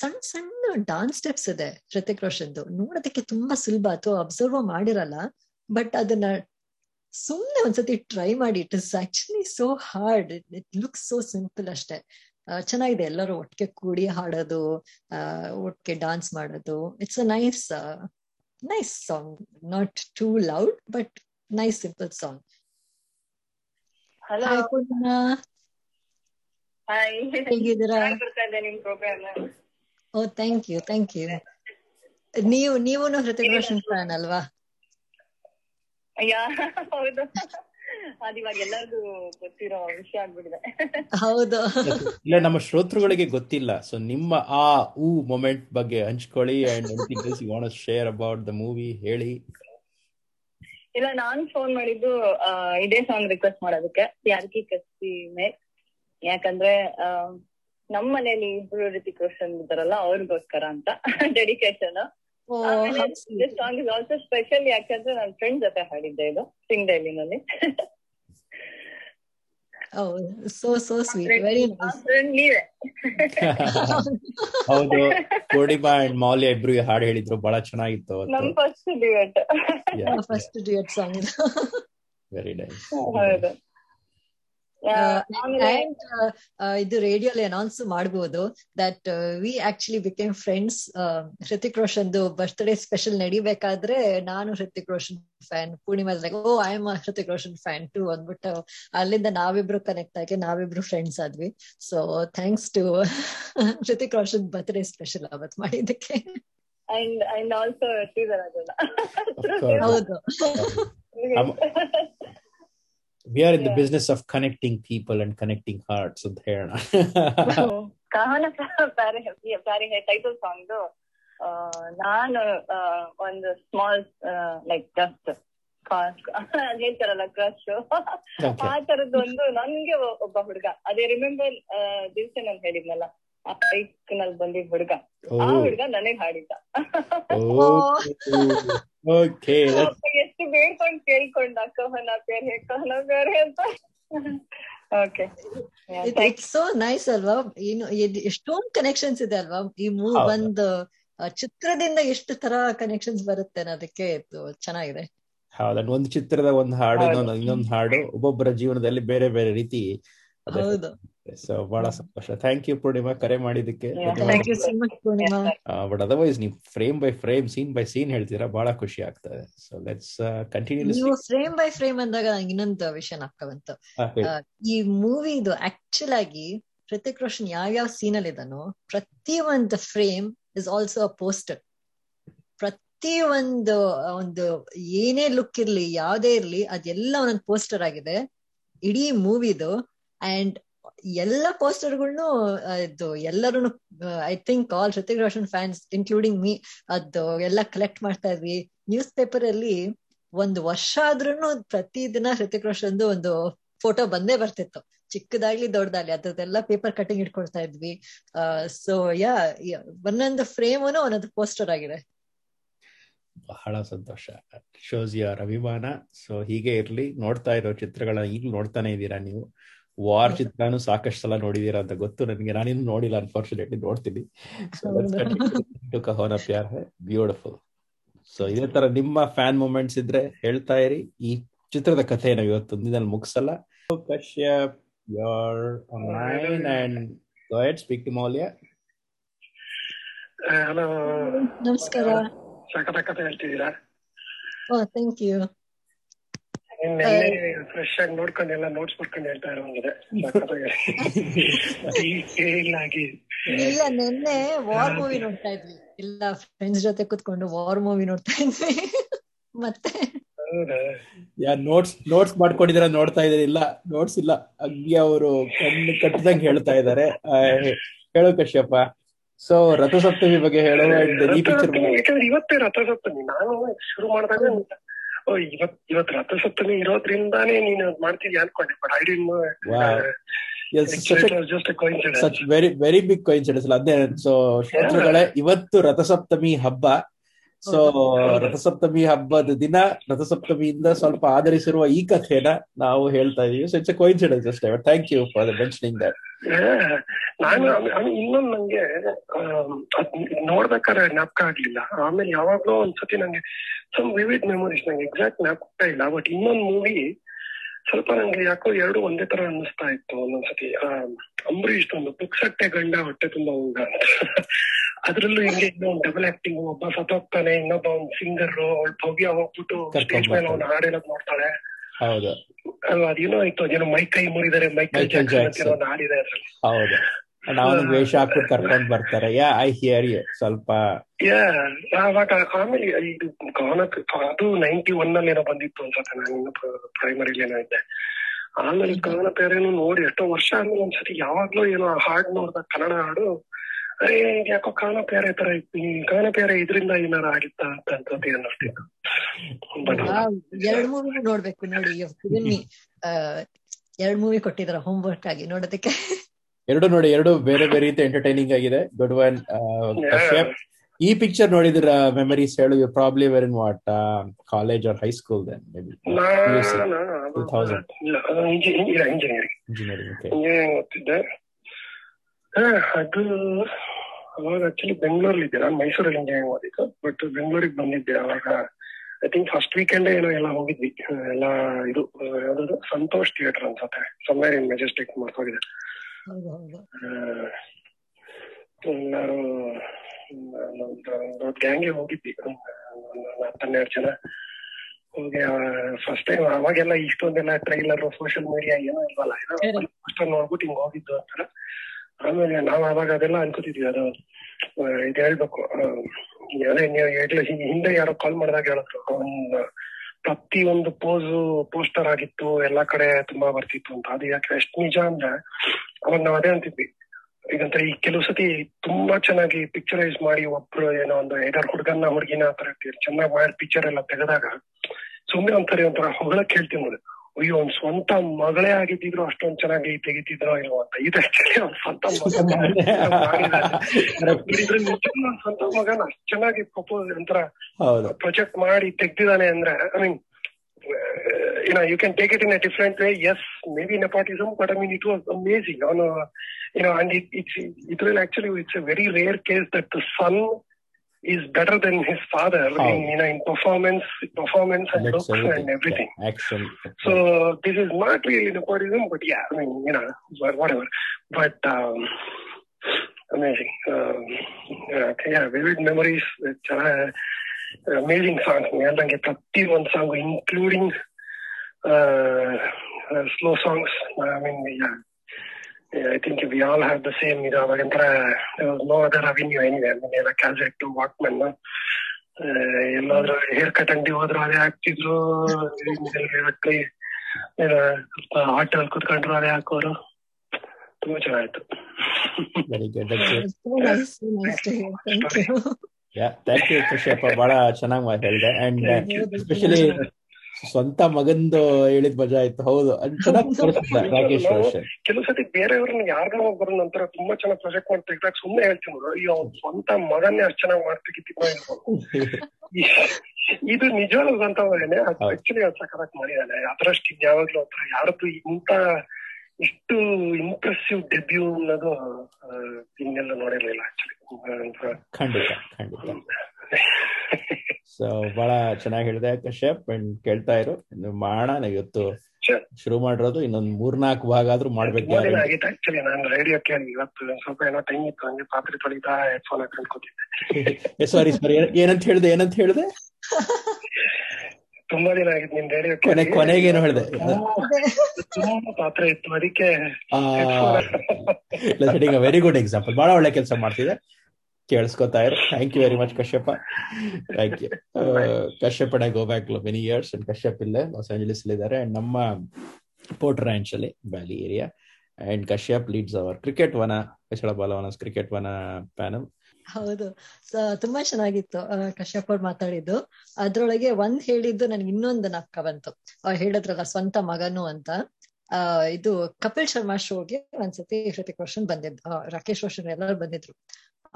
ಸಣ್ಣ ಸಣ್ಣ ಡಾನ್ಸ್ ಸ್ಟೆಪ್ಸ್ ಇದೆ ಹೃತಿಕ್ ರೋಷನ್ದು, ನೋಡೋದಕ್ಕೆ ತುಂಬಾ ಸುಲಭ ಅಥವಾ ಅಬ್ಸರ್ವ್ ಮಾಡಿರಲ್ಲ, ಬಟ್ ಅದನ್ನ ಸುಮ್ನೆ ಒಂದ್ಸತಿ ಟ್ರೈ ಮಾಡಿ, it is actually so hard, it looks so simple ಅಷ್ಟೇ. ಚೆನ್ನಾಗಿದೆ, ಎಲ್ಲರೂ ಒಟ್ಟಿಗೆ ಕೂಡಿ ಹಾಡೋದು, ಒಟ್ಟಿಗೆ ಡಾನ್ಸ್ ಮಾಡೋದು. It's a nice song, not too loud but nice simple song. ನೀವು ಹೃತಿಕ್ ರೋಷನ್ ಫ್ಯಾನ್ ಅಲ್ವಾ? ಇಲ್ಲ, ನಮ್ಮ ಶ್ರೋತೃಗಳಿಗೆ ಗೊತ್ತಿಲ್ಲ, ಸೊ ನಿಮ್ಮ ಆ ಮೊಮೆಂಟ್ ಬಗ್ಗೆ ಹಂಚ್ಕೊಳ್ಳಿ. ಹೇಳಿ, ಇಲ್ಲ ನಾನು ಫೋನ್ ಮಾಡಿದ್ದು ಇದೇ ಸಾಂಗ್ ರಿಕ್ವೆಸ್ಟ್ ಮಾಡೋದಕ್ಕೆ, ಪ್ಯಾರ್ ಕಿ ಕಶ್ತಿ ಮೇ. ಯಾಕಂದ್ರೆ ನಮ್ಮ ಮನೇಲಿ ಇಬ್ರು ಹೃತಿಕ್ ರೋಷನ್ ಇದ್ದಾರಲ್ಲ, ಅವ್ರಿಗೋಸ್ಕರ ಅಂತ dedication. This song is also special ಯಾಕಂದ್ರೆ ನನ್ನ ಫ್ರೆಂಡ್ ಜೊತೆ ಹಾಡಿದ್ದೆ, ಇದು ಸಿಂಗ್ಡೈಲಿನಲ್ಲಿ. ಹೌದು, ಕೋಡಿಬಾ ಅಂಡ್ ಮೌಲ್ಯ ಇಬ್ರು ಹಾಡು ಹೇಳಿದ್ರು, ಬಹಳ ಚೆನ್ನಾಗಿತ್ತು. ನಮ್ಮ first duet song. Very nice. ಹೌದು, ಇದು ರೇಡಿಯೋಲಿ ಅನೌನ್ಸ್ ಮಾಡಬಹುದು that we actually became friends. Hrithik Roshan birthday special ನಡಿಬೇಕಾದ್ರೆ ನಾನು Hrithik Roshan fan, Purnima oh I am Hrithik Roshan fan too ಅಂದ್ಬಿಟ್ಟು ಅಲ್ಲಿಂದ ನಾವಿಬ್ರು ಕನೆಕ್ಟ್ ಆಗಿ ನಾವಿಬ್ರು ಫ್ರೆಂಡ್ಸ್ ಆದ್ವಿ. So thanks to Hrithik Roshan birthday special ಅವತ್ತು ಮಾಡಿದ್ದಕ್ಕೆ. ಹೌದು, we are in the business of connecting people and connecting hearts ಅಂತ ಹೇಳೋಣ. ಕಾಹೋ ನಾ ಪ್ಯಾರ್ ಹೈ ಟೈಟಲ್ ಸಾಂಗ್ ನಾನು ಒಂದು ಸ್ಮಾಲ್ ಲೈಕ್ ಜಸ್ಟ್ ಹೇಳ್ತಾರಲ್ಲ ಕ್ರಶ್, ಆ ತರದೊಂದು ನನ್ಗೆ ಒಬ್ಬ ಹುಡುಗ, ಅದೇ ರಿಮೆಂಬರ್ ದಿವಸ ನಾನು ಹೇಳಿದ್ನಲ್ಲ ಆ ಬೈಕ್ ನಲ್ಲಿ ಬಂದಿದ್ದ ಹುಡುಗ, ಆ ಹುಡುಗ ನನಗ್ ಹಾಡಿದ್ದ. ಎಷ್ಟು ಬೇಡ್ಕೊಂಡು ಕೇಳ್ಕೊಂಡ ಕಹೋ ನಾ ಪ್ಯಾರ್ ಹೈ ಕಹೋ ನಾ ಪ್ಯಾರ್ ಹೈ ಅಂತ. ಓಕೆ, ಇಟ್ಸ್ ಸೋ ನೈಸ್ ಅಲ್ವಾ? ಏನು ಎಷ್ಟೊಂದು ಕನೆಕ್ಷನ್ಸ್ ಇದೆ ಅಲ್ವಾ ಈ ಒಂದು ಚಿತ್ರದಿಂದ, ಎಷ್ಟು ತರ ಕನೆಕ್ಷನ್ಸ್ ಬರುತ್ತೆ ಅನ್ನೋದಕ್ಕೆ ಚೆನ್ನಾಗಿದೆ. ಹೌದಾ, ಒಂದು ಚಿತ್ರದ ಒಂದು ಹಾಡು ಇನ್ನೊಂದು ಹಾಡು ಒಬ್ಬೊಬ್ಬರ ಜೀವನದಲ್ಲಿ ಬೇರೆ ಬೇರೆ ರೀತಿ. ಹೌದು, ಸೊ ಬಹಳ ಸಂತೋಷ. ಥ್ಯಾಂಕ್ ಯು ಪೂರ್ಣಿಮಾ ಕರೆ ಮಾಡಿದಕ್ಕೆ. ಬಟ್ ಅದರ್ವೈಸ್ ನೀವು frame by frame, scene by scene ಹೇಳ್ತೀರಾ, ಬಹಳ ಖುಷಿ ಆಗ್ತದೆ. So let's continue. Frame by frame ಅಂದಾಗ ನಂಗೆ ಇನ್ನೊಂದು ವಿಷಯ ಆಗ್ತಾ ಬಂತು. ಈ ಮೂವಿದು ಆಕ್ಚುಲ್ ಆಗಿ ಹೃತಿಕ್ ರೋಷನ್ ಯಾವ್ಯಾವ ಸೀನ್ ಅಲ್ಲಿ ಇದ್ದಾನೋ ಪ್ರತಿ ಒಂದು frame is also a poster. ಪ್ರತಿ ಒಂದು ಏನೇ ಲುಕ್ ಇರ್ಲಿ, ಯಾವ್ದೇ ಇರ್ಲಿ, ಅದೆಲ್ಲ ಒಂದೊಂದು ಪೋಸ್ಟರ್ ಆಗಿದೆ ಇಡೀ ಮೂವಿದು. ಅಂಡ್ ಎಲ್ಲ ಪೋಸ್ಟರ್ಗಳ್ನು ಇದು ಎಲ್ಲರೂ I think all Hrithik Roshan fans including me ಅದು ಎಲ್ಲ ಕಲೆಕ್ಟ್ ಮಾಡ್ತಾ ಇದ್ವಿ. ನ್ಯೂಸ್ ಪೇಪರ್ ಅಲ್ಲಿ ಒಂದು ವರ್ಷ ಆದ್ರೂ ಪ್ರತಿ ದಿನ ಹೃತಿಕ್ ರೋಷನ್ದು ಒಂದು ಫೋಟೋ ಬಂದೇ ಬರ್ತಿತ್ತು, ಚಿಕ್ಕದಾಗ್ಲಿ ದೊಡ್ಡದಾಗ್ಲಿ, ಅದ್ರದ್ದೆಲ್ಲ ಪೇಪರ್ ಕಟಿಂಗ್ ಇಟ್ಕೊಳ್ತಾ ಇದ್ವಿ. ಸೊ ಒಂದೊಂದು ಫ್ರೇಮುನು ಒಂದೊಂದು ಪೋಸ್ಟರ್ ಆಗಿದೆ. ಬಹಳ ಸಂತೋಷ. ಶೋಸ್ ಯುವರ್ ಅಭಿಮಾನ. ಸೊ ಹೀಗೆ ಇರ್ಲಿ, ನೋಡ್ತಾ ಇರೋ ಚಿತ್ರಗಳ ಈಗಲೂ ನೋಡ್ತಾನೆ ಇದ್ದೀರಾ ನೀವು. ವಾರ್ ಚಿತ್ರನು ಸಾಕಷ್ಟು ಸಲ ನೋಡಿದೀರಾ ಅಂತ ಗೊತ್ತು ನನಗೆ. ನಾನೇನು ನೋಡಿಲ್ಲ ಅನ್ಫಾರ್ಚುನೇಟ್ಲಿ, ನೋಡ್ತೀನಿ. ಕಹೋ ನಾ ಪ್ಯಾರ್ ಹೈ, ಬ್ಯೂಟಿಫುಲ್. ಸೊ ಇದೇ ತರ ನಿಮ್ಮ ಫ್ಯಾನ್ ಮೂಮೆಂಟ್ಸ್ ಇದ್ರೆ ಹೇಳ್ತಾ ಇರಿ. ಈ ಚಿತ್ರದ ಕಥೆಯನ್ನು ಇವತ್ತೊಂದು ದಿನ ಮುಗಿಸಲ್ಲ. Kashyap, you're online and go ahead, speak to Maulia. Hello, ನಮಸ್ಕಾರ. ಸಕಲ ಕಥೆ ಹೇಳ್ತಿದ್ದೀರಾ? ಓ, ಥ್ಯಾಂಕ್ ಯು. ಫ್ರೆಶ್ ಆಗಿ ನೋಡ್ಕೊಂಡು ಎಲ್ಲ ನೋಟ್ಸ್ ಬರ್ಕೊಂಡು ಹೇಳ್ತಾ ಇರೋಂಗಿದೆ. ಇಲ್ಲ, ನಿನ್ನೆ ವಾರ್ ಮೂವಿ ನೋಡ್ತಾ ಇದ್ವಿ. ಇಲ್ಲ, ಫ್ರೆಂಡ್ಸ್ ಜೊತೆ ಕುತ್ಕೊಂಡು ವಾರ್ ಮೂವಿ ನೋಡ್ತಾ ಇದ್ವಿ. ಮತ್ತೆ ನೋಟ್ಸ್ ಮಾಡ್ಕೊಂಡಿದೀರ? ನೋಡ್ತಾ ಇದಾರೆ? ಇಲ್ಲ, ನೋಟ್ಸ್ ಇಲ್ಲ. ಅಗ್ಗಿ ಅವರು ಕಣ್ಣು ಕಟ್ಟದಂಗೆ ಹೇಳ್ತಾ ಇದಾರೆ. ಹೇಳು ಕಶ್ಯಪ್ಪ. ಸೊ ರಥಸಪ್ತಮಿ ಬಗ್ಗೆ ಹೇಳೋ. ಯಾಕಂದ್ರೆ ಇವತ್ತೇ ರಥಸಪ್ತಮಿ. ನಾನು ಶುರು ಮಾಡಿದಾಗ ಇವತ್ತು ರಥಸಪ್ತಮಿ ಇರೋದ್ರಿಂದಾನೇ ನೀನು ಮಾಡ್ತಿದ್ಯಾ ಅನ್ಕೊಂಡೆ. But I did no. Very very big coincidence. ಅದೇ ಸೊ ಶ್ರೋತೃಗಳೇ, ಇವತ್ತು ರಥಸಪ್ತಮಿ ಹಬ್ಬ. ಸೊ ರಥಸಪ್ತಮಿ ಹಬ್ಬದ ದಿನ, ರಥಸಪ್ತಮಿಯಿಂದ ಸ್ವಲ್ಪ ಆಧರಿಸಿರುವ ಈ ಕಥೆನ ನಾವು ಹೇಳ್ತಾ ಇದೀವಿ. ಸೊ ಇಟ್ಸ್ ಎ ಕೋಇನ್ಸಿಡೆನ್ಸ್ ಅಷ್ಟೇ. Thank you for mentioning that. ನಾನು ಇನ್ನೊಂದು ನಂಗೆ ನೋಡ್ಬೇಕಾದ್ರೆ ಜ್ಞಾಪಕ ಆಗ್ಲಿಲ್ಲ. ಆಮೇಲೆ ಯಾವಾಗ್ಲೂ ಒಂದ್ಸತಿ ನಂಗೆ ಸಮ್ ವಿವಿಡ್ ಮೆಮೊರೀಸ್, ನಂಗೆ ಎಕ್ಸಾಕ್ಟ್ ಜ್ಞಾಪಕ ಇಲ್ಲ. ಬಟ್ ಇನ್ನೊಂದು ಮೂವಿ ಸ್ವಲ್ಪ ನಂಗೆ ಯಾಕೋ ಎರಡು ಒಂದೇ ತರ ಅನ್ನಿಸ್ತಾ ಇತ್ತು ಒಂದೊಂದ್ಸತಿ. ಅಂಬರೀಷ್ ಒಂದು ಪುಕ್ಸಟ್ಟೆ ಗಂಡ ಹೊಟ್ಟೆ ತುಂಬಾ ಉಂಡ. ಅದ್ರಲ್ಲೂ ಹಿಂಗೆ ಇನ್ನೊಂದು ಡಬಲ್ ಆಕ್ಟಿಂಗ್, ಒಬ್ಬ ಸತ್ತೋಗ್ತಾನೆ, ಇನ್ನೊಬ್ಬ ಒಂದು ಸಿಂಗರ್, ಅವಳು ಭವ್ಯ ಹೋಗ್ಬಿಟ್ಟು ಸ್ಟೇಜ್ ಮೇಲೆ ಅವ್ನ ಹಾಡೆಲ್ಲ ನೋಡ್ತಾಳೆ. ಅಲ್ವಾ? ಅದೇನೋ ಆಯ್ತು, ಅದೇನೋ ಮೈ ಕೈ ಮುರಿದರೆ ಮೈಕಲ್ ಜಾಕ್ಸನ್ ಅಂತಿರೋ ಒಂದು ಹಾಡಿದೆ ಅದ್ರಲ್ಲಿ. ಅವನು ವೇಷ ಹಾಕಿ ಕರ್ಕೊಂಡ್ ಬರ್ತಾರೆ. ಸ್ವಲ್ಪ ಆವಾಗ ಆಮೇಲೆ ಇದು ಗೌನಕ್ ಅದು 91 ಅಲ್ಲಿ ಏನೋ ಬಂದಿತ್ತು ಅನ್ಸತ್ತೆ. ನಾನು ಇನ್ನು ಪ್ರೈಮರಿಲಿ ಏನೋ ಇದ್ದೆ. ಆಮೇಲೆ ಕನ್ನಡ ಪೇರೇನು ನೋಡಿ ಎಷ್ಟೋ ವರ್ಷ ಆದ್ಮೇಲೆ ಒಂದ್ಸತಿ ಯಾವಾಗ್ಲೂ ಏನೋ ಹಾಡು ನೋಡ್ದ, ಕನ್ನಡ ಹಾಡು. ಅರೇ ಯಾಕೋ ಕಾನೋ ಪ್ಯಾರೆ ತರ ಇತ್ತು, ಕಾನೋ ಪ್ಯಾರೆ ಇದರಿಂದ ಏನಾರ ಆಗಿತ್ತ ಅಂತ ಅನ್ಸತಿ ಅನ್ನಿಸ್ತಿತ್ತು. ಎರಡು ಮೂವಿ ನೋಡ್ಬೇಕು ನೋಡಿ. ಎರಡು ಮೂವಿ ಕೊಟ್ಟಿದ್ರ ಹೋಮ್ ವರ್ಕ್ ಆಗಿ ನೋಡೋದಕ್ಕೆ. ಎರಡು ನೋಡಿ, ಎರಡು ಬೇರೆ ಬೇರೆ ರೀತಿ ಎಂಟರ್ಟೈನಿಂಗ್ ಆಗಿದೆ. Good one. ಈ ಪಿಕ್ಚರ್ ನೋಡಿದ್ರ ಮೆಮರೀಸ್ ಹೇಳು. You probably were in what college or high school then? Maybe 2000 engineering ಓದ್ತಿದ್ದೆ. ಅದು ಅವಾಗ ಆಕ್ಚುಲಿ ಬೆಂಗಳೂರಲ್ಲಿ ಇದ್ದೆ ನಾನು. ಮೈಸೂರಲ್ಲಿ ಇಂಜಿನಿಯರಿಂಗ್ ಓದಿದ್ದು. ಬಟ್ ಬೆಂಗಳೂರಿಗೆ ಬಂದಿದ್ದೆ ಅವಾಗ. ಐ ಥಿಂಕ್ ಫಸ್ಟ್ ವೀಕೆಂಡ್ ಏನೋ ಎಲ್ಲ ಹೋಗಿದ್ವಿ ಎಲ್ಲ. ಇದು ಯಾವ್ದಾದ್ರು ಸಂತೋಷ್ ಥಿಯೇಟರ್ ಅನ್ಸತ್ತೆ, ಸಮ್ವೇರ್ ಇನ್ ಮೆಜೆಸ್ಟಿಕ್ ಮಾಡ್ಕೋಗಿದೆ. ಎಲ್ಲರೂ ದೊಡ್ಡ ಗ್ಯಾಂಗೆ ಹೋಗಿದ್ವಿ, 10-12 ಜನ ಹೋಗಿ. ಫಸ್ಟ್ ಟೈಮ್ ಅವಾಗೆಲ್ಲ ಇಷ್ಟೊಂದೆಲ್ಲ ಟ್ರೈಲರ್, ಸೋಷಿಯಲ್ ಮೀಡಿಯಾ ಏನೋ ಇಲ್ವಲ್ಲ, ಏನೋ ಫಸ್ಟ್ ನೋಡ್ಬಿಟ್ಟು ಹಿಂಗ್ ಹೋಗಿದ್ದು ಅಂತಾರ. ಆಮೇಲೆ ನಾವು ಅವಾಗ ಅದೆಲ್ಲ ಅನ್ಕೋತಿದ್ವಿ, ಅದು ಇದು ಹೇಳ್ಬೇಕು ಅದೇ ನೀವು ಹೇಳ. ಹಿಂದೆ ಯಾರೋ ಕಾಲ್ ಮಾಡಿದಾಗ ಹೇಳಿದ್ರು ಪ್ರತಿ ಒಂದು ಪೋಸು ಪೋಸ್ಟರ್ ಆಗಿತ್ತು, ಎಲ್ಲಾ ಕಡೆ ತುಂಬಾ ಬರ್ತಿತ್ತು ಅಂತ. ಅದು ಯಾಕೆ ಎಷ್ಟು ನಿಜ ಅಂದ್ರೆ ಅವಾಗ ನಾವ್ ಅದೇ ಅಂತಿದ್ವಿ. ಈಗಂತ ಈ ಕೆಲವು ಸತಿ ತುಂಬಾ ಚೆನ್ನಾಗಿ ಪಿಕ್ಚರೈಸ್ ಮಾಡಿ ಒಬ್ರು ಏನೋ ಒಂದು ಏನಾರು ಹುಡುಗನ್ನ ಹುಡುಗಿನ ಆತರ ಚೆನ್ನಾಗಿ ಮಾಡಿ ಪಿಕ್ಚರ್ ಎಲ್ಲ ತೆಗೆದಾಗ ಸುಮ್ಮನೆ ಒಂಥರ ಹೊಗಳಕ್ ಹೇಳ್ತೀವಿ ನೋಡಿ. ಅಯ್ಯೋ, ಅವ್ನ ಸ್ವಂತ ಮಗಳೇ ಆಗಿದ್ದಿದ್ರು ಅಷ್ಟೊಂದ್ ಚೆನ್ನಾಗಿ ತೆಗಿತಿದ್ರೋ ಇಲ್ವೋ ಅಂತ. ಇದು ಆಕ್ಚುಲಿ ಅವ್ನ ಸ್ವಂತ ಸ್ವಂತ ಮಗನ ಅಷ್ಟು ಚೆನ್ನಾಗಿ ಪ್ರಪೋಸ್ ಒಂಥರ ಪ್ರೊಜೆಕ್ಟ್ ಮಾಡಿ ತೆಗ್ದಿದ್ದಾನೆ ಅಂದ್ರೆ, I mean you can take it in a different way. Yes, maybe nepotism, but I mean it was amazing. ಅವನು ಅಂಡ್ ಇಟ್ಸ್ ಇದ್ರಲ್ಲಿ actually it's a very rare case that the son is better than his father in performance and looks and everything. Excellent. So this is not really nepotism, but yeah, I mean, whatever. But amazing. Yeah, vivid memories. Amazing songs. I think every one song, including slow songs. I mean, yeah. Yeah, I think we all have the same. You know, there was no other avenue anywhere. I mean, like cassette to Walkman, no. Another haircut and the other are active. Hot girl could control are akoro. Too much right. Very good. That's nice. Nice to hear. Thank you. Yeah, thank you, Krishna. Bada chanang wa helde, and especially. ಸ್ವಂತ ಮಗಂದು ಹೇಳಿದ್ ಮಜಾ ಆಯ್ತು. ಹೌದು, ಚೆನ್ನಾಗಿ ತೋರಿಸಿದ್ದಾರೆ ರಾಕೇಶ್ ರೋಷನ್. ಕೆಲವು ಸತಿ ಬೇರೆಯವ್ರನ್ನ ಯಾರ್ದೋ ಒಬ್ಬರ ನಂತರ ತುಂಬಾ ಚೆನ್ನಾಗಿ ಪ್ರೊಜೆಕ್ಟ್ ಮಾಡಿ ತೆಗ್ದಾಗ ಸುಮ್ಮನೆ ಹೇಳ್ತೀನಿ ನೋಡು, ಅಯ್ಯೋ ಸ್ವಂತ ಮಗನ್ನೇ ಅಷ್ಟು ಚೆನ್ನಾಗಿ ಮಾಡ್ತಿದ್ವಿ. ಇದು ನಿಜವಾದಂತ ಆಕ್ಚುಲಿ ಅದು ಸಕರಾಕ್ ಮಾಡಿದಾನೆ. ಅದರಷ್ಟು ಇನ್ಯಾವಾಗ್ಲೂ ಹತ್ರ ಯಾರದ್ದು ಇಂತ ಇಷ್ಟು ಇಂಪ್ರೆಸಿವ್ ಡೆಬ್ಯೂ ಅನ್ನೋದು ಇನ್ನೆಲ್ಲ ನೋಡಿರ್ಲಿಲ್ಲ ಆಕ್ಚುಲಿ. ಖಂಡಿತ ಖಂಡಿತ. ಸೊ ಬಹಳ ಚೆನ್ನಾಗಿ ಹೇಳಿದೆ ಕಶ್ಯಪ್. ಅಂಡ್ ಕೇಳ್ತಾ ಇರು, ಮಾಡೋಣ ನಾವು ಇವತ್ತು ಶುರು ಮಾಡಿರೋದು, ಇನ್ನೊಂದ್ 3-4 ಭಾಗ ಆದ್ರೂ ಮಾಡ್ಬೇಕು. ಆಕ್ಚುಲಿ ನಾನು ರೇಡಿಯೋ ಕೇಳಿ ಇವತ್ತು ಸ್ವಲ್ಪ ಏನೋ ಟೈಮ್ ಇತ್ತು, ಹಂಗೆ ಪಾತ್ರೆ ತೊಳಿತಾ ಹೆಡ್ಫೋನ್ ಹಾಕೊಂಡು ಕೂತಿದ್ದೆ. ಸಾರಿ ಸರ್, ಏನಂತ ಹೇಳಿದೆ ತುಂಬಾ ದಿನ ಆಗಿತ್ತು ನಿಮ್ ರೇಡಿಯೋ ಕೇಳಿ. ಕೊನೆಗೇನು ಹೇಳಿದೆ, ತುಂಬಾ ಪಾತ್ರೆ ಇತ್ತು ಅದಕ್ಕೆ. ವೆರಿ ಗುಡ್ ಎಕ್ಸಾಂಪಲ್, ಬಹಳ ಒಳ್ಳೆ ಕೆಲಸ ಮಾಡ್ತಿದೆ. ಕೇಳಿಸ್ಕೊತಾ ಇರೋ. Thank you very much Kashyapa. Thank you Kashyap. I go back many years. And Kashyap ಇಲ್ಲೇ ಲಾಸ್ ಏಂಜಲೀಸ್ ಅಲ್ಲಿ ಇದ್ದಾರೆ, ಅಂಡ್ ನಮ್ಮ ಪೋರ್ಟ್ ರ್ಯಾಂಚ್ ಅಲ್ಲಿ valley area. And Kashyap leads our cricket ವನ, ಕಚಡ ಬಾಲವನ ಕ್ರಿಕೆಟ್ ವನ ಪ್ಯಾನಲ್. ಹೌದು, ತುಂಬಾ ಚೆನ್ನಾಗಿತ್ತು ಕಶ್ಯಪ್ ಅವ್ರು ಮಾತಾಡಿದ್ದು. ಅದ್ರೊಳಗೆ ಒಂದ್ ಹೇಳಿದ್ದು ನನ್ಗೆ ಇನ್ನೊಂದು ನಾಪಕ ಬಂತು. ಅವ್ರು ಹೇಳಿದ್ರಲ್ಲ ಸ್ವಂತ ಮಗನು ಅಂತ. ಇದು ಕಪಿಲ್ ಶರ್ಮಾ ಶೋಗೆ ಒಂದ್ಸತಿ ಹೃತಿಕ್ ರೋಷನ್ ಬಂದಿದ್ದು, ರಾಕೇಶ್ ರೋಷನ್ ಎಲ್ಲರೂ ಬಂದಿದ್ರು.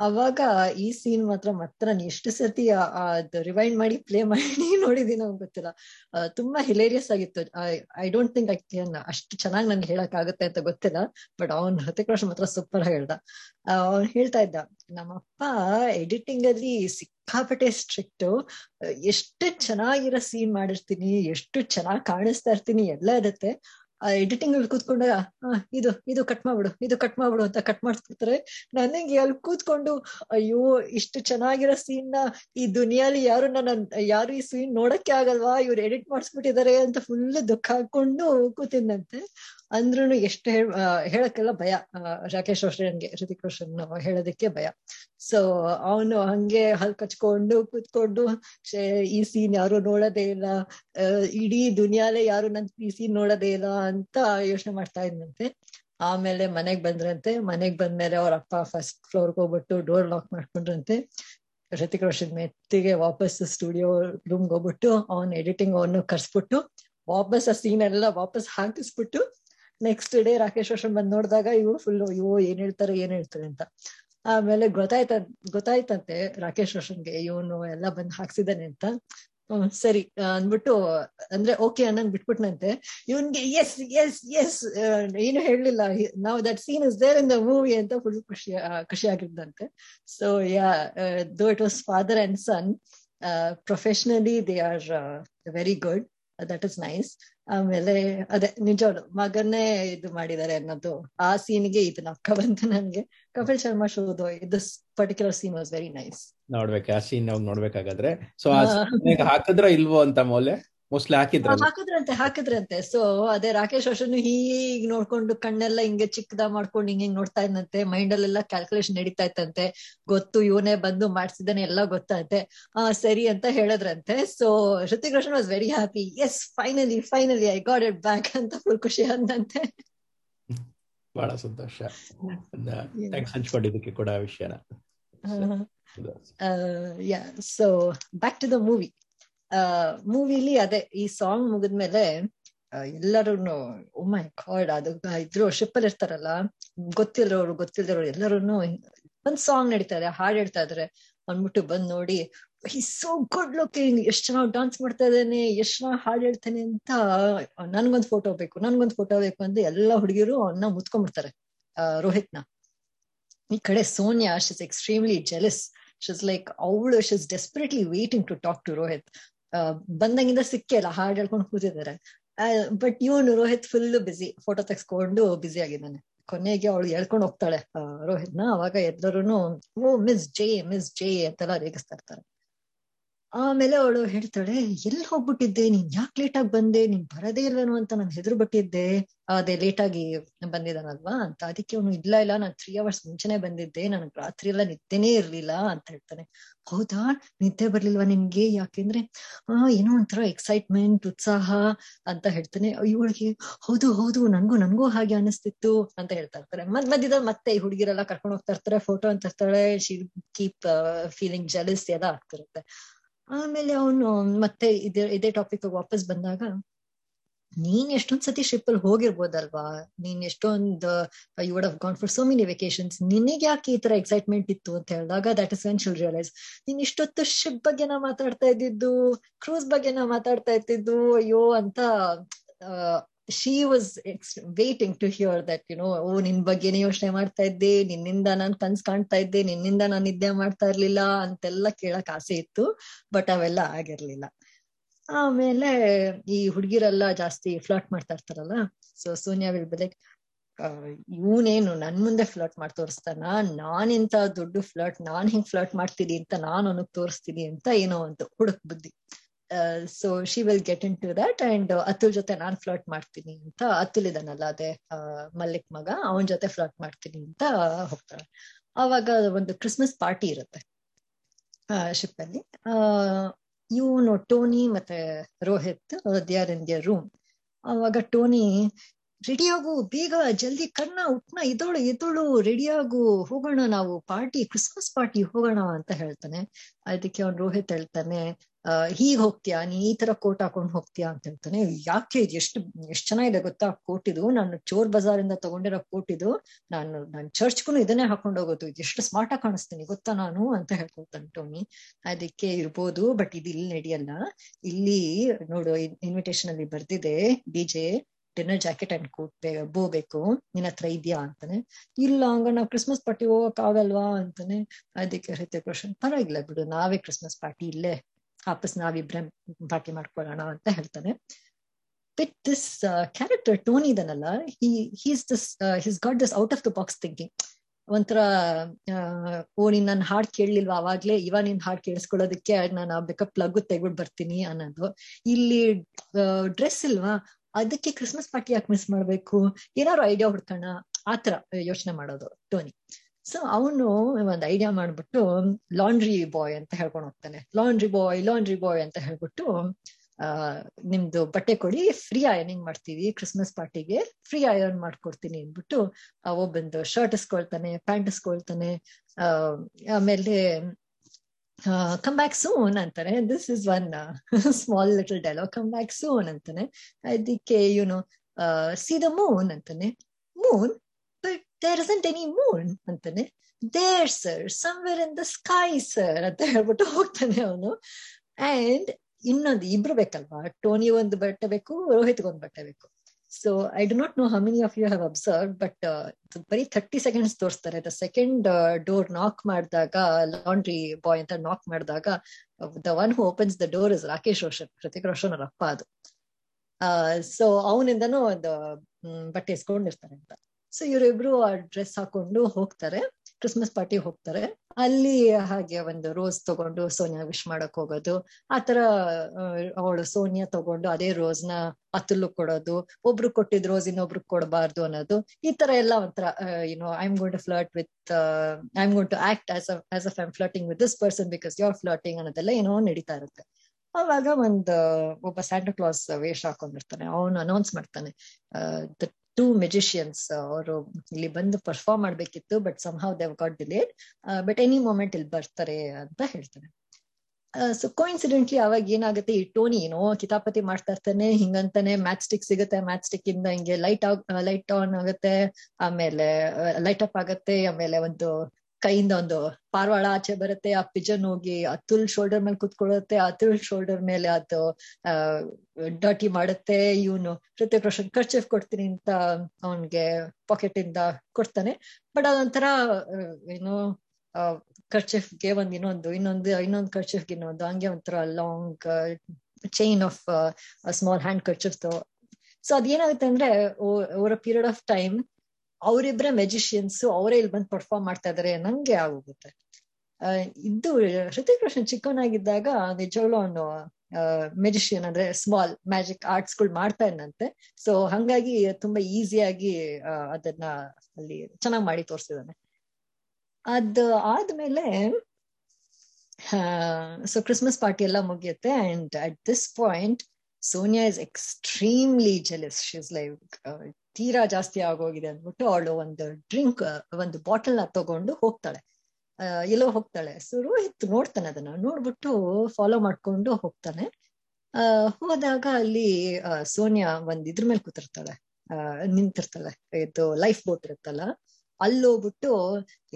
ಅವಾಗ ಈ ಸೀನ್ ಮಾತ್ರ ನಾನು ಎಷ್ಟು ಸರ್ತಿ ಅದು ರಿವೈಂಡ್ ಮಾಡಿ ಪ್ಲೇ ಮಾಡಿ ನೋಡಿದೀನೋ ಗೊತ್ತಿಲ್ಲ. ತುಂಬಾ ಹಿಲೇರಿಯಸ್ ಆಗಿತ್ತು. I don't think I can ಅಷ್ಟು ಚೆನ್ನಾಗಿ ನನ್ಗೆ ಹೇಳಕ್ ಆಗುತ್ತೆ ಅಂತ ಗೊತ್ತಿಲ್ಲ, ಬಟ್ ಅವ್ನ್ ಹೃತಿಕ್ ರೋಷನ್ ಮಾತ್ರ ಸೂಪರ್ ಹೇಳ್ದ. ಅವ್ನು ಹೇಳ್ತಾ ಇದ್ದ, ನಮ್ಮಪ್ಪ ಎಡಿಟಿಂಗ್ ಅಲ್ಲಿ ಸಿಕ್ಕಾಪಟ್ಟೆ ಸ್ಟ್ರಿಕ್ಟ್, ಎಷ್ಟು ಚೆನ್ನಾಗಿರೋ ಸೀನ್ ಮಾಡಿರ್ತೀನಿ, ಎಷ್ಟು ಚೆನ್ನಾಗಿ ಕಾಣಿಸ್ತಾ ಇರ್ತೀನಿ, ಎಲ್ಲ ಇರುತ್ತೆ. ಎಡಿಟಿಂಗ್ ಅಲ್ಲಿ ಕೂತ್ಕೊಂಡಾಗ ಇದು ಕಟ್ ಮಾಡ್ಬಿಡು ಅಂತ ಕಟ್ ಮಾಡಿಸ್ಬಿಡ್ತಾರೆ. ನನಗೆ ಅಲ್ಲಿ ಕೂತ್ಕೊಂಡು ಅಯ್ಯೋ ಇಷ್ಟು ಚೆನ್ನಾಗಿರೋ ಸೀನ್ ನ ಈ ದುನಿಯಲ್ಲಿ ಯಾರು ಈ ಸೀನ್ ನೋಡಕ್ಕೆ ಆಗಲ್ವಾ, ಇವ್ರು ಎಡಿಟ್ ಮಾಡಿಸ್ಬಿಟ್ಟಿದ್ದಾರೆ ಅಂತ ಫುಲ್ ದುಃಖ ಹಾಕೊಂಡು ಕೂತಿದ್ದಂತೆ. ಅಂದ್ರೂ ಎಷ್ಟು ಹೇಳಕ್ಕೆಲ್ಲ ಭಯ ರಾಕೇಶ್ ರೋಷನ್ಗೆ, ಹೃತಿಕ್ ರೋಷನ್ ಹೇಳೋದಕ್ಕೆ ಭಯ. ಸೊ ಅವನು ಹಂಗೆ ಹಲ್ ಕಚ್ಕೊಂಡು ಕೂತ್ಕೊಂಡು, ಈ ಸೀನ್ ಯಾರು ನೋಡೋದೇ ಇಲ್ಲ, ಇಡೀ ದುನಿಯಾಲೆ ಯಾರು ನನ್ ಈ ಸೀನ್ ನೋಡೋದೇ ಇಲ್ಲ ಅಂತ ಯೋಚನೆ ಮಾಡ್ತಾ ಇದ್ದಂತೆ. ಆಮೇಲೆ ಮನೆಗ್ ಬಂದ್ಮೇಲೆ ಅವ್ರ ಅಪ್ಪ ಫಸ್ಟ್ ಫ್ಲೋರ್ಗೆ ಹೋಗ್ಬಿಟ್ಟು ಡೋರ್ ಲಾಕ್ ಮಾಡ್ಕೊಂಡ್ರಂತೆ. ಹೃತಿಕ್ ರೋಷನ್ ಮೆತ್ತಿಗೆ ವಾಪಸ್ ಸ್ಟುಡಿಯೋ ರೂಮ್ಗೆ ಹೋಗ್ಬಿಟ್ಟು ಅವನ್ ಎಡಿಟಿಂಗ್ ಅವನು ಕರ್ಸ್ಬಿಟ್ಟು ವಾಪಸ್ ಆ ಸೀನ್ ಎಲ್ಲ ವಾಪಸ್ ಹಾಕಿಸ್ಬಿಟ್ಟು ನೆಕ್ಸ್ಟ್ ಡೇ ರಾಕೇಶ್ ರೋಷನ್ ಬಂದ್ ನೋಡಿದಾಗ ಇವ್ರು ಫುಲ್ ಇವು ಏನ್ ಹೇಳ್ತಾರೆ ಅಂತ. ಆಮೇಲೆ ಗೊತ್ತಾಯ್ತಂತೆ ರಾಕೇಶ್ ರೋಷನ್ಗೆ ಇವನು ಎಲ್ಲ ಬಂದ್ ಹಾಕ್ಸಿದಾನೆ ಅಂತ. ಸರಿ ಅಂದ್ಬಿಟ್ಟು ಓಕೆ ಅನ್ನೋನ್ ಬಿಟ್ಬಿಟ್ನಂತೆ. ಇವನ್ಗೆ ಎಸ್ ಏನು ಹೇಳಲಿಲ್ಲ, ನಾವು that scene is there in the movie ಅಂತ ಫುಲ್ ಖುಷಿ ಆಗಿದ್ದಂತೆ. So yeah, though it was father and son, professionally they are very good. That is nice. ಆಮೇಲೆ ಅದೇ ನಿಜವಲ್ಲ ಮಗನೇ ಇದು ಮಾಡಿದ್ದಾರೆ ಅನ್ನೋದು ಆ ಸೀನ್ಗೆ ಇದು ನಕ್ಕ ಬಂತು ನನ್ಗೆ. ಕಪಿಲ್ ಶರ್ಮಾ ಶೋದು ಇದು particular scene was very nice. ನೋಡ್ಬೇಕು ಆ ಸೀನ್ ನಾವು ನೋಡ್ಬೇಕಾಗಾದ್ರೆ. ಸೊ ಹಾಕಿದ್ರ ಇಲ್ವೋ ಅಂತ ಮೌಲ್ಯ ಹಾಕಿದ್ರಂತೆ. ಸೊ ಅದೇ ರಾಕೇಶ್ ರೋಷನ್ ಹೀಗ್ ನೋಡ್ಕೊಂಡು ಕಣ್ಣೆಲ್ಲ ಹಿಂಗೆ ಚಿಕ್ಕದ ಮಾಡ್ಕೊಂಡು ಹಿಂಗ್ ನೋಡ್ತಾ ಇದ್ದಂತೆ. ಮೈಂಡ್ ಅಲ್ಲೆಲ್ಲ ಕ್ಯಾಲ್ಕುಲೇಷನ್ ನಡೀತಾ ಇತ್ತಂತೆ. ಗೊತ್ತು ಇವನೇ ಬಂದು ಮಾಡ್ಸಿದಾನೆ ಎಲ್ಲ ಗೊತ್ತಂತೆ. ಸರಿ ಅಂತ ಹೇಳಿದ್ರಂತೆ. So Hrithik Roshan was very happy. Yes, finally I got it back ಅಂತ ಫುಲ್ ಖುಷಿ ಅಂದಂತೆ. ಬಹಳ ಸಂತೋಷ ಹಂಚ್ಕೊಂಡಿದ್ದಕ್ಕೆ ಕೂಡ ವಿಷಯನ. So back to the movie. ಮೂವಿಲಿ ಅದೇ ಈ ಸಾಂಗ್ ಮುಗಿದ್ಮೇಲೆ ಎಲ್ಲರೂ ಓ ಮೈ ಗಾಡ್, ಅದು ಇದ್ರು ಶಿಪ್ ಅಲ್ಲಿ ಇರ್ತಾರಲ್ಲ, ಗೊತ್ತಿಲ್ದವ್ರು ಎಲ್ಲರೂ ಒಂದ್ ಸಾಂಗ್ ನಡೀತಾ ಇದೆ, ಹಾಡ್ ಹೇಳ್ತಾ ಇದಾರೆ ಅಂದ್ಬಿಟ್ಟು ಬಂದ್ ನೋಡಿ, ಈಸ್ ಸೋ ಗುಡ್ ಲುಕಿಂಗ್, ಎಷ್ಟ್ ಚೆನ್ನಾಗ್ ಡಾನ್ಸ್ ಮಾಡ್ತಾ ಇದ್ದಾನೆ, ಎಷ್ಟ್ ಚೆನ್ನಾಗ್ ಹಾಡ್ ಹೇಳ್ತಾನೆ ಅಂತ ನನ್ಗೊಂದ್ ಫೋಟೋ ಬೇಕು ಅಂತ ಎಲ್ಲ ಹುಡುಗಿರು ಅವನ್ನ ಮುತ್ಕೊಂಡ್ಬಿಡ್ತಾರೆ. ರೋಹಿತ್ನ ಈ ಕಡೆ Sonia, she is extremely jealous. She's like, "Avlu, she's desperately waiting to talk to Rohit." Bandaginda sikke illa, hard helkondu kootidare. But ivanu Rohit full busy, photo tekskondu busy agidane. Konnege avlu helkondu hogtale Rohitna. Avaga ellaruno, "Oh, Miss J" antala registare irtare. ಆಮೇಲೆ ಅವಳು ಹೇಳ್ತಾಳೆ, ಎಲ್ಲಿ ಹೋಗ್ಬಿಟ್ಟಿದ್ದೆ ನೀನ್, ಯಾಕೆ late ಆಗಿ ಬಂದೆ, ನೀನ್ ಬರದೇ ಇಲ್ವೇನೋ ಅಂತ ನಾನು ಹೆದರು ಬಿಟ್ಟಿದ್ದೆ, ಅದೇ ಲೇಟ್ ಆಗಿ ಬಂದಿದ್ದಾನಲ್ವಾ ಅಂತ. ಅದಕ್ಕೆ ಅವನು ಇಲ್ಲ ನಾನು 3 hours ಮುಂಚೆನೆ ಬಂದಿದ್ದೆ, ನನಗೆ ರಾತ್ರಿ ಎಲ್ಲ ನಿದ್ದೆನೇ ಇರ್ಲಿಲ್ಲ ಅಂತ ಹೇಳ್ತಾನೆ. ಹೌದಾ, ನಿದ್ದೆ ಬರ್ಲಿಲ್ವಾ ನಿನ್ಗೆ, ಯಾಕೆಂದ್ರೆ ಏನೋ ಒಂಥರ ಎಕ್ಸೈಟ್ಮೆಂಟ್, ಉತ್ಸಾಹ ಅಂತ ಹೇಳ್ತಾನೆ. ಇವಳಿಗೆ ಹೌದು ನನ್ಗೂ ಹಾಗೆ ಅನಿಸ್ತಿತ್ತು ಅಂತ ಹೇಳ್ತಾ ಇರ್ತಾರೆ. ಮಧ್ಯದಲ್ಲಿ ಮತ್ತೆ ಈ ಹುಡುಗಿರೆಲ್ಲ ಕರ್ಕೊಂಡು ಹೋಗ್ತಾ ಇರ್ತಾರೆ, ಫೋಟೋ ಅಂತ ಇರ್ತಾಳೆ. ಶಿ ಕೀಪ್ ಫೀಲಿಂಗ್ ಜೆಲಸ್ ಎಲ್ಲ ಆಗ್ತಿರುತ್ತೆ. ಆಮೇಲೆ ಅವನು ಮತ್ತೆ ಇದೇ ಟಾಪಿಕ್ ವಾಪಸ್ ಬಂದಾಗ, ನೀನ್ ಎಷ್ಟೊಂದ್ ಸತಿ ಟ್ರಿಪ್ ಅಲ್ಲಿ ಹೋಗಿರ್ಬೋದಲ್ವಾ, ನೀನ್ ಎಷ್ಟೊಂದ್ you would have gone for so many vacations, ನಿನಗೆ ಯಾಕೆ ಈ ತರ ಎಕ್ಸೈಟ್ಮೆಂಟ್ ಇತ್ತು ಅಂತ ಹೇಳಿದಾಗ, that is when she will realise ನೀನ್ ಇಷ್ಟೊತ್ತು ಶಿಪ್ ಬಗ್ಗೆ ನಾ ಮಾತಾಡ್ತಾ ಇದ್ದಿದ್ದು, ಕ್ರೂಸ್ ಬಗ್ಗೆ ನಾ ಮಾತಾಡ್ತಾ ಇದ್ದಿದ್ದು ಅಯ್ಯೋ ಅಂತ. She was waiting to hear that you know, ಓ ನಿನ್ ಬಗ್ಗೆನೇ ಯೋಚನೆ ಮಾಡ್ತಾ ಇದ್ದೆ, ನಿನ್ನಿಂದ ನಾನ್ ಕನ್ಸ್ ಕಾಣ್ತಾ ಇದ್ದೆ, ನಿನ್ನಿಂದ ನಾನ್ ನಿದ್ದೆ ಮಾಡ್ತಾ ಇರ್ಲಿಲ್ಲ ಅಂತೆಲ್ಲ ಕೇಳಕ್ ಆಸೆ ಇತ್ತು. ಬಟ್ ಅವೆಲ್ಲ ಆಗಿರ್ಲಿಲ್ಲ. ಆಮೇಲೆ ಈ ಹುಡುಗಿರೆಲ್ಲ ಜಾಸ್ತಿ ಫ್ಲರ್ಟ್ ಮಾಡ್ತಾ ಇರ್ತಾರಲ್ಲ, so Sonia will be like, ಇವನೇನು ನನ್ ಮುಂದೆ ಫ್ಲರ್ಟ್ ಮಾಡಿ ತೋರಿಸ್ತಾನ, ನಾನಿಂತ ದೊಡ್ಡ ಫ್ಲರ್ಟ್ ನಾನ್ ಹಿಂಗ್ ಫ್ಲರ್ಟ್ ಮಾಡ್ತೀನಿ ಅಂತ ನಾನು ಅವನಿಗೆ ತೋರಿಸ್ತೀನಿ ಅಂತ ಏನೋ ಒಂದು ಹುಡುಕ್ ಬುದ್ಧಿ. So she will get in to that and Atul ಜೊತೆ ನಾನ್ ಫ್ಲರ್ಟ್ ಮಾಡ್ತೀನಿ ಅಂತ, ಅತುಲ್ ಇದನ್ನಲ್ಲ ಅದೇ ಮಲ್ಲಿಕ್ ಮಗ, ಅವನ ಜೊತೆ ಫ್ಲರ್ಟ್ ಮಾಡ್ತೀನಿ ಅಂತ ಹೋಗ್ತಾಳೆ. ಆವಾಗ ಒಂದು ಕ್ರಿಸ್ಮಸ್ ಪಾರ್ಟಿ ಇರುತ್ತೆ ಶಿಪ್ ಅಲ್ಲಿ. ಇವನು ಟೋನಿ ಮತ್ತೆ Rohit they are in their room. ಅವಾಗ ಟೋನಿ, ರೆಡಿಯಾಗು ಬೇಗ ಜಲ್ದಿ ಕಣ್ಣ ಉಟ್ನ, ಇದೋಳು ಇದೋಳು ರೆಡಿಯಾಗು, ಹೋಗೋಣ ನಾವು ಪಾರ್ಟಿ, ಕ್ರಿಸ್ಮಸ್ ಪಾರ್ಟಿ ಹೋಗೋಣ ಅಂತ ಹೇಳ್ತಾನೆ. ಅದಕ್ಕೆ ಅವ್ನು ರೋಹಿತ್ ಹೇಳ್ತಾನೆ, ಹೀಗ್ ಹೋಗ್ತೀಯಾ ನೀ, ಈ ತರ ಕೋಟ್ ಹಾಕೊಂಡು ಹೋಗ್ತೀಯಾ ಅಂತ ಹೇಳ್ತಾನೆ. ಯಾಕೆ ಎಷ್ಟ್ ಚೆನ್ನಾಗಿದೆ ಗೊತ್ತಾ ಕೋಟ್ ಇದು, ನಾನು ಚೋರ್ ಬಜಾರ್ ಇಂದ ತಗೊಂಡಿರೋ ಕೋಟ್ ಇದು, ನಾನು ಚರ್ಚ್ಗೂ ಇದನ್ನೇ ಹಾಕೊಂಡು ಹೋಗೋದು, ಎಷ್ಟು ಸ್ಮಾರ್ಟ್ ಆಗಿ ಕಾಣಿಸ್ತೀನಿ ಗೊತ್ತಾ ನಾನು ಅಂತ ಹೇಳ್ಕೊಳ್ತಾನೆ ಟೋನಿ. ಅದಕ್ಕೆ ಇರ್ಬೋದು ಬಟ್ ಇದು ಇಲ್ಲಿ ನಡೆಯಲ್ಲ, ಇಲ್ಲಿ ನೋಡು ಇನ್ವಿಟೇಷನ್ ಅಲ್ಲಿ ಬರ್ದಿದೆ DJ dinner jacket and coat bow ಬೇಕು, ನಿನ್ನ ಹತ್ರ ಇದೆಯಾ ಅಂತಾನೆ. ಇಲ್ಲ ಹಂಗ ನಾವ್ ಕ್ರಿಸ್ಮಸ್ ಪಾರ್ಟಿ ಹೋಗಕ್ ಆಗಲ್ವಾ ಅಂತಾನೆ. ಅದಕ್ಕೆ ರಿತಿಕ್ ರೋಷನ್, ಪರವಾಗಿಲ್ಲ ಬಿಡು, ನಾವೇ ಕ್ರಿಸ್ಮಸ್ ಪಾರ್ಟಿ ಇಲ್ಲೇ ವಾಪಸ್ ನಾವಿಬ್ರೆ ಪಾರ್ಟಿ ಮಾಡ್ಕೊಳ್ಳೋಣ ಅಂತ ಹೇಳ್ತಾನೆ. ಬಿಟ್ ದಿಸ್ ಕ್ಯಾರೆಕ್ಟರ್ ಟೋನಿ ಇದನ್ನಲ್ಲ, he's got this out of the box thinking. ಒಂಥರ ಓ ನೀನ್ ನನ್ ಹಾಡ್ ಕೇಳಲಿಲ್ವಾ ಅವಾಗ್ಲೇ, ಇವಾಗ ನಿನ್ ಹಾಡ್ ಕೇಳಿಸ್ಕೊಳ್ಳೋದಕ್ಕೆ ನಾನು ಬೇಕ ಪ್ಲಗ್ ತೆಗ್ಬಿಟ್ಟು ಬರ್ತೀನಿ ಅನ್ನೋದು. ಇಲ್ಲಿ ಡ್ರೆಸ್ ಇಲ್ವಾ, ಅದಕ್ಕೆ ಕ್ರಿಸ್ಮಸ್ ಪಾರ್ಟಿ ಯಾಕೆ ಮಿಸ್ ಮಾಡ್ಬೇಕು, ಏನಾರು ಐಡಿಯಾ ಹುಡ್ಕೋಣ ಆತರ ಯೋಚನೆ ಮಾಡೋದು ಟೋನಿ. ಸೊ ಅವನು ಒಂದ್ ಐಡಿಯಾ ಮಾಡ್ಬಿಟ್ಟು ಲಾಂಡ್ರಿ ಬಾಯ್ ಅಂತ ಹೇಳ್ಕೊಂಡು ಹೋಗ್ತಾನೆ. ಲಾಂಡ್ರಿ ಬಾಯ್ ಅಂತ ಹೇಳ್ಬಿಟ್ಟು, ನಿಮ್ದು ಬಟ್ಟೆ ಕೊಡಿ, ಫ್ರೀ ಐರನಿಂಗ್ ಮಾಡ್ತೀವಿ ಕ್ರಿಸ್ಮಸ್ ಪಾರ್ಟಿಗೆ, ಫ್ರೀ ಐರನ್ ಮಾಡ್ಕೊಡ್ತೀನಿ ಅಂದ್ಬಿಟ್ಟು ಒಬ್ಬಂದು ಶರ್ಟ್ ಇಸ್ಕೊಳ್ತಾನೆ, ಪ್ಯಾಂಟ್ ಇಸ್ಕೊಳ್ತಾನೆ. ಆಮೇಲೆ ಕಮ್ ಬ್ಯಾಕ್ ಸೂನ್ ಅಂತಾನೆ. This is one small little dialogue, come back soon ಅಂತಾನೆ. ಅದಕ್ಕೆ ಇವನು ಸಿ ದ ಮೂನ್ ಅಂತಾನೆ. Moon? But there isn't any moon ಅಂತಾನೆ. There sir, somewhere in the sky sir ಅಂತ ಹೇಳ್ಬಿಟ್ಟು ಹೋಗ್ತಾನೆ ಅವನು. ಅಂಡ್ ಇನ್ನೊಂದು, ಇಬ್ರು ಬೇಕಲ್ವಾ, ಟೋನಿ ಒಂದು ಬಟ್ಟೆ ಬೇಕು, ರೋಹಿತ್ಗೆ ಒಂದು ಬಟ್ಟೆ ಬೇಕು. So I do not know how many of you have observed, but very 30 seconds ತೋರಿಸ್ತಾರೆ. The second door knock ಮಾಡಿದಾಗ, laundry boy ಅಂತ knock ಮಾಡಿದಾಗ, the one who opens the door is Rakesh Roshan, Hrithik Roshan ಅವರ ಅಪ್ಪ ಅದು. So ಅವನಿಂದನೂ ಒಂದು ಬಟ್ಟೆ ಇಸ್ಕೊಂಡಿರ್ತಾರೆ ಅಂತ. ಸೊ ಇವರಿಬ್ರು ಆ ಡ್ರೆಸ್ ಹಾಕೊಂಡು ಹೋಗ್ತಾರೆ, ಕ್ರಿಸ್ಮಸ್ ಪಾರ್ಟಿ ಹೋಗ್ತಾರೆ. ಅಲ್ಲಿ ಹಾಗೆ ಒಂದು ರೋಸ್ ತಗೊಂಡು ಸೋನಿಯಾ ವಿಶ್ ಮಾಡಕ್ ಹೋಗೋದು, ಆತರ ಅವಳು ಸೋನಿಯಾ ತಗೊಂಡು ಅದೇ ರೋಸ್ ನ ಅತುಲು ಕೊಡೋದು, ಒಬ್ರು ಕೊಟ್ಟಿದ್ ರೋಸ್ ಇನ್ನೊಬ್ರು ಕೊಡಬಾರ್ದು ಅನ್ನೋದು, ಈ ತರ ಎಲ್ಲ ಒಂಥರ you know, I'm going to flirt with, I'm going to act as of I'm flirting with this person because you are flirting ಅನ್ನೋದೆಲ್ಲ ಏನೋ ನಡೀತಾ ಇರುತ್ತೆ. ಅವಾಗ ಒಬ್ಬ ಸ್ಯಾಂಟಾ ಕ್ಲಾಸ್ ವೇಷ ಹಾಕೊಂಡಿರ್ತಾನೆ, ಅವನು ಅನೌನ್ಸ್ ಮಾಡ್ತಾನೆ, ಟೂ ಮೆಜಿಷಿಯನ್ಸ್ ಅವರು ಇಲ್ಲಿ ಬಂದು ಪರ್ಫಾರ್ಮ್ ಮಾಡ್ಬೇಕಿತ್ತು, but somehow they have got delayed, but any moment ಇಲ್ಲಿ ಬರ್ತಾರೆ ಅಂತ ಹೇಳ್ತಾರೆ. ಸೊ ಕೋಇನ್ಸಿಡೆಂಟ್ಲಿ ಅವಾಗ ಏನಾಗುತ್ತೆ, ಈ ಟೋನಿ ಏನೋ ಕಿತಾಪತಿ ಮಾಡ್ತಾ ಇರ್ತಾನೆ, ಹಿಂಗಂತಾನೆ ಮ್ಯಾಚ್ ಸ್ಟಿಕ್ ಸಿಗುತ್ತೆ, ಮ್ಯಾಚ್ ಸ್ಟಿಕ್ ಇಂದ ಹಿಂಗೆ ಲೈಟ್ ಆನ್ ಆಗುತ್ತೆ, ಆಮೇಲೆ ಲೈಟ್ ಅಪ್ ಆಗುತ್ತೆ, ಆಮೇಲೆ ಒಂದು ಕೈಯಿಂದ ಒಂದು ಪಾರ್ವಾಳ ಆಚೆ ಬರುತ್ತೆ, ಆ ಪಿಜನ್ ಹೋಗಿ ಅತುಲ್ ಶೋಲ್ಡರ್ ಮೇಲೆ ಕುತ್ಕೊಳ್ಳುತ್ತೆ, ಅತುಲ್ ಶೋಲ್ಡರ್ ಮೇಲೆ ಅದು ಡರ್ಟಿ ಮಾಡುತ್ತೆ. ಇವನು ರಿತಿಕ್ ರೋಷನ್ ಕರ್ಚಿಫ್ ಕೊಡ್ತೀನಿ ಅಂತ ಅವನ್ಗೆ ಪಾಕೆಟ್ ಇಂದ ಕೊಡ್ತಾನೆ, ಬಟ್ ಅದೊಂಥರ ಏನೋ ಕರ್ಚಿಫ್ಗೆ ಒಂದ್ ಇನ್ನೊಂದು ಕರ್ಚಿಫ್ಗೆ ಇನ್ನೊಂದು, ಹಂಗೆ ಒಂಥರ long chain of small handkerchief. So ಅದೇನಾಗುತ್ತೆ ಅಂದ್ರೆ, over a period of time ಅವರಿಬ್ರೆ ಮೆಜಿಷಿಯನ್ಸ್ ಅವರೇ ಇಲ್ಲಿ ಬಂದು ಪರ್ಫಾರ್ಮ್ ಮಾಡ್ತಾ ಇದಾರೆ ನಂಗೆ ಆಗೋಗುತ್ತೆ. ಇದು ರಿತಿಕ್ ರೋಷನ್ ಚಿಕ್ಕವನಾಗಿದ್ದಾಗ ನಿಜವಾಗ್ಲೂ ಅವನು ಮೆಜಿಷಿಯನ್ ಅಂದ್ರೆ ಸ್ಮಾಲ್ ಮ್ಯಾಜಿಕ್ ಆರ್ಟ್ಸ್ ಗಳು ಮಾಡ್ತಾ ಇದ್ದಂತೆ. ಸೊ ಹಂಗಾಗಿ ತುಂಬಾ ಈಸಿಯಾಗಿ ಅದನ್ನ ಅಲ್ಲಿ ಚೆನ್ನಾಗಿ ಮಾಡಿ ತೋರಿಸಿದಾನೆ. ಅದು ಆದ್ಮೇಲೆ ಸೊ ಕ್ರಿಸ್ಮಸ್ ಪಾರ್ಟಿ ಎಲ್ಲ ಮುಗಿಯುತ್ತೆ. And at this point Sonia is extremely jealous, she is like ತೀರಾ ಜಾಸ್ತಿ ಆಗೋಗಿದೆ ಅಂದ್ಬಿಟ್ಟು ಅವಳು ಒಂದು ಡ್ರಿಂಕ್, ಒಂದು ಬಾಟಲ್ ನ ತಗೊಂಡು ಹೋಗ್ತಾಳೆ. ಎಲ್ಲೋ ಹೋಗ್ತಾಳೆ. ಸೊ ರೋಹಿತ್ ನೋಡ್ತಾನೆ, ಅದನ್ನ ನೋಡ್ಬಿಟ್ಟು ಫಾಲೋ ಮಾಡ್ಕೊಂಡು ಹೋಗ್ತಾನೆ. ಹೋದಾಗ ಅಲ್ಲಿ ಸೋನಿಯಾ ಒಂದ್ ಇದ್ರ ಮೇಲೆ ಕೂತಿರ್ತಾಳೆ, ನಿಂತಿರ್ತಾಳೆ. ಇದು ಲೈಫ್ ಬೋಟ್ ಇರುತ್ತಲ್ಲ, ಅಲ್ಲೋಗ್ಬಿಟ್ಟು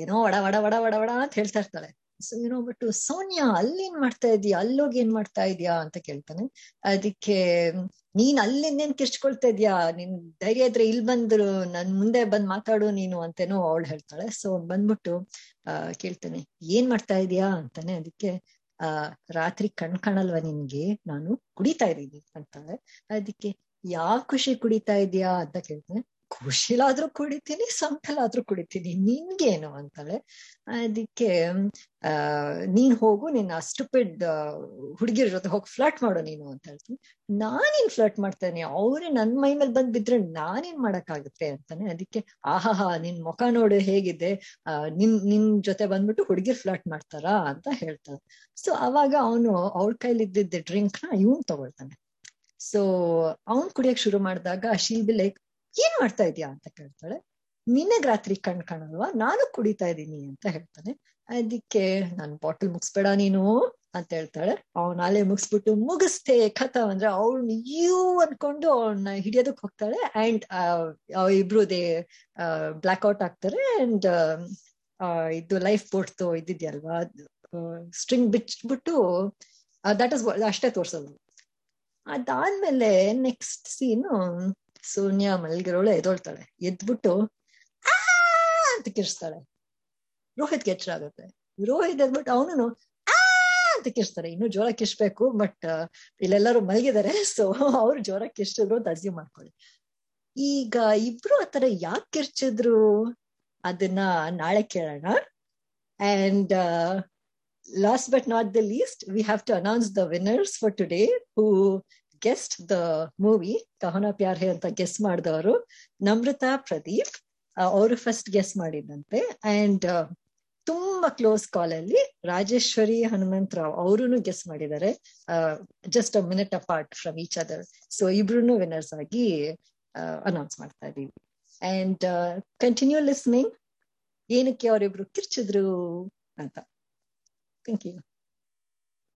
ಏನೋ ವಡ ವಡ ವಡ ವಡ ವಡ ಅಂತ ಹೇಳ್ತಾ ಇರ್ತಾಳೆ. ಸೊ ಏನೋಗ್ಬಿಟ್ಟು ಸೋನಿಯಾ ಅಲ್ಲೇನ್ ಮಾಡ್ತಾ ಇದೀಯ, ಅಲ್ಲೋಗಿ ಏನ್ ಮಾಡ್ತಾ ಇದೀಯಾ ಅಂತ ಕೇಳ್ತಾನೆ. ಅದಕ್ಕೆ ನೀನ್ ಅಲ್ಲೇನೇನ್ ಕಿರ್ಚ್ಕೊಳ್ತಾ ಇದೀಯಾ, ನಿನ್ ಧೈರ್ಯ ಇದ್ರೆ ಇಲ್ಲಿ ಬಂದ್ರು, ನನ್ ಮುಂದೆ ಬಂದ್ ಮಾತಾಡು ನೀನು ಅಂತೇನೋ ಅವಳು ಹೇಳ್ತಾಳೆ. ಸೊ ಬಂದ್ಬಿಟ್ಟು ಕೇಳ್ತಾನೆ, ಏನ್ ಮಾಡ್ತಾ ಇದೀಯಾ ಅಂತಾನೆ. ಅದಕ್ಕೆ ರಾತ್ರಿ ಕಣ್ಕಾಣಲ್ವಾ ನಿನ್ಗೆ, ನಾನು ಕುಡಿತಾ ಇದ್ದೀನಿ ಅಂತಾಳೆ. ಅದಕ್ಕೆ ಯಾವ ಖುಷಿ ಕುಡಿತಾ ಇದೀಯಾ ಅಂತ ಕೇಳ್ತಾನೆ. ಖುಷಿಲಾದ್ರೂ ಕುಡಿತೀನಿ, ಸಂಕಲಾದ್ರೂ ಕುಡಿತೀನಿ, ನಿನ್ಗೇನು ಅಂತಾಳೆ. ಅದಕ್ಕೆ ನೀನ್ ಹೋಗು, ನೀನ್ ಆ ಸ್ಟುಪಿಡ್ ಹುಡುಗಿರ ಜೊತೆ ಹೋಗಿ ಫ್ಲರ್ಟ್ ಮಾಡು ನೀನು ಅಂತ ಹೇಳ್ತೀನಿ. ನಾನೇನ್ ಫ್ಲರ್ಟ್ ಮಾಡ್ತೇನೆ, ಅವ್ರೇ ನನ್ ಮೈ ಮೇಲೆ ಬಂದ್ ಬಿದ್ರೆ ನಾನೇನ್ ಮಾಡಕ್ಕಾಗುತ್ತೆ ಅಂತಾನೆ. ಅದಕ್ಕೆ ಆಹಾಹಾ ನಿನ್ ಮುಖ ನೋಡು ಹೇಗಿದೆ, ನಿನ್ ಜೊತೆ ಬಂದ್ಬಿಟ್ಟು ಹುಡುಗಿರ್ ಫ್ಲರ್ಟ್ ಮಾಡ್ತಾರಾ ಅಂತ ಹೇಳ್ತಾನೆ. ಸೊ ಅವಾಗ ಅವನು ಅವ್ಳ ಕೈಲಿದ್ದಿದ್ದ ಡ್ರಿಂಕ್ ನ ಇವನ್ ತಗೊಳ್ತಾನೆ. ಸೊ ಅವ್ನ್ ಕುಡಿಯಕ್ ಶುರು ಮಾಡಿದಾಗ ಶೀಲ್ ಬಿ ಲೈಕ್, ಏನ್ ಮಾಡ್ತಾ ಇದೀಯಾ ಅಂತ ಕೇಳ್ತಾಳೆ. ನಿನಗ್ ರಾತ್ರಿ ಕಣ್ ಕಾಣಲ್ವಾ, ನಾನು ಕುಡಿತಾ ಇದ್ದೀನಿ ಅಂತ ಹೇಳ್ತಾನೆ. ಅದಕ್ಕೆ ನನ್ ಬಾಟಲ್ ಮುಗಿಸ್ಬೇಡ ನೀನು ಅಂತ ಹೇಳ್ತಾಳೆ. ಅವ್ನ ಅಲೆ ಮುಗಿಸ್ಬಿಟ್ಟು ಮುಗಿಸ್ತೆ ಕಥಾ ಅಂದ್ರೆ ಅವ್ಳನ್ನ ಯೂ ಅನ್ಕೊಂಡು ಅವನ್ನ ಹಿಡಿಯೋದಕ್ ಹೋಗ್ತಾಳೆ. ಅಂಡ್ ಇಬ್ರುದೇ ಬ್ಲ್ಯಾಕ್ಔಟ್ ಆಗ್ತಾರೆ. ಅಂಡ್ ಇದು ಲೈಫ್ ಬೋಟ್ ಇದ್ದಿದ್ಯಲ್ವಾ, ಸ್ಟ್ರಿಂಗ್ ಬಿಚ್ಬಿಟ್ಟು ದಟ್ ಇಸ್ ಅಷ್ಟೇ ತೋರ್ಸೋದು. ಅದಾದ್ಮೇಲೆ ನೆಕ್ಸ್ಟ್ ಸೀನು, ಸೋನಿಯಾ ಮಲ್ಗಿರೋಳು ಎದೊಳ್ತಾಳೆ, ಎದ್ಬಿಟ್ಟು ಆ ಅಂತ ಕಿರ್ಸ್ತಾಳೆ. ರೋಹಿತ್ಗೆ ಎಚ್ಚರ ಆಗುತ್ತೆ. ರೋಹಿತ್ ಎದ್ಬಿಟ್ಟು ಅವನು ಆ ಅಂತ ಕಿರ್ಸ್ತಾರೆ. ಇನ್ನು ಜೋರ ಕಿರ್ಸ್ಬೇಕು, ಬಟ್ ಇಲ್ಲೆಲ್ಲರೂ ಮಲಗಿದ್ದಾರೆ, ಸೊ ಅವ್ರು ಜೋರ ಕಿರ್ಚಿದ್ರು ಅಂತ ಅರ್ಜಿ ಮಾಡ್ಕೊಳ್ಳಿ. ಈಗ ಇಬ್ರು ಆತರ ಯಾಕೆ ಕಿರ್ಚಿದ್ರು ಅದನ್ನ ನಾಳೆ ಕೇಳೋಣ. And last but not the least, we have to announce the winners for today, who guessed the movie Kaho ನಾ ಪ್ಯಾರ್ ಹೈ ಅಂತ ಗೆಸ್ ಮಾಡಿದವರು ನಮ್ರತಾ ಪ್ರದೀಪ್ ಅವರು ಫಸ್ಟ್ ಗೆಸ್ ಮಾಡಿದಂತೆ. ಅಂಡ್ ತುಂಬಾ ಕ್ಲೋಸ್ ಕಾಲ್ ಅಲ್ಲಿ ರಾಜೇಶ್ವರಿ ಹನುಮಂತರಾವ್ ಅವರುನು ಗೆಸ್ ಮಾಡಿದ್ದಾರೆ, just a minute apart from each other. So ಇಬ್ರು ವಿನ್ನರ್ಸ್ ಆಗಿ ಅನೌನ್ಸ್ ಮಾಡ್ತಾ ಇದೀವಿ. ಅಂಡ್ ಕಂಟಿನ್ಯೂ ಲಿಸ್ನಿಂಗ್, ಏನಕ್ಕೆ ಅವರಿಬ್ರು ಕಿರ್ಚಿದ್ರು ಅಂತ. Thank you.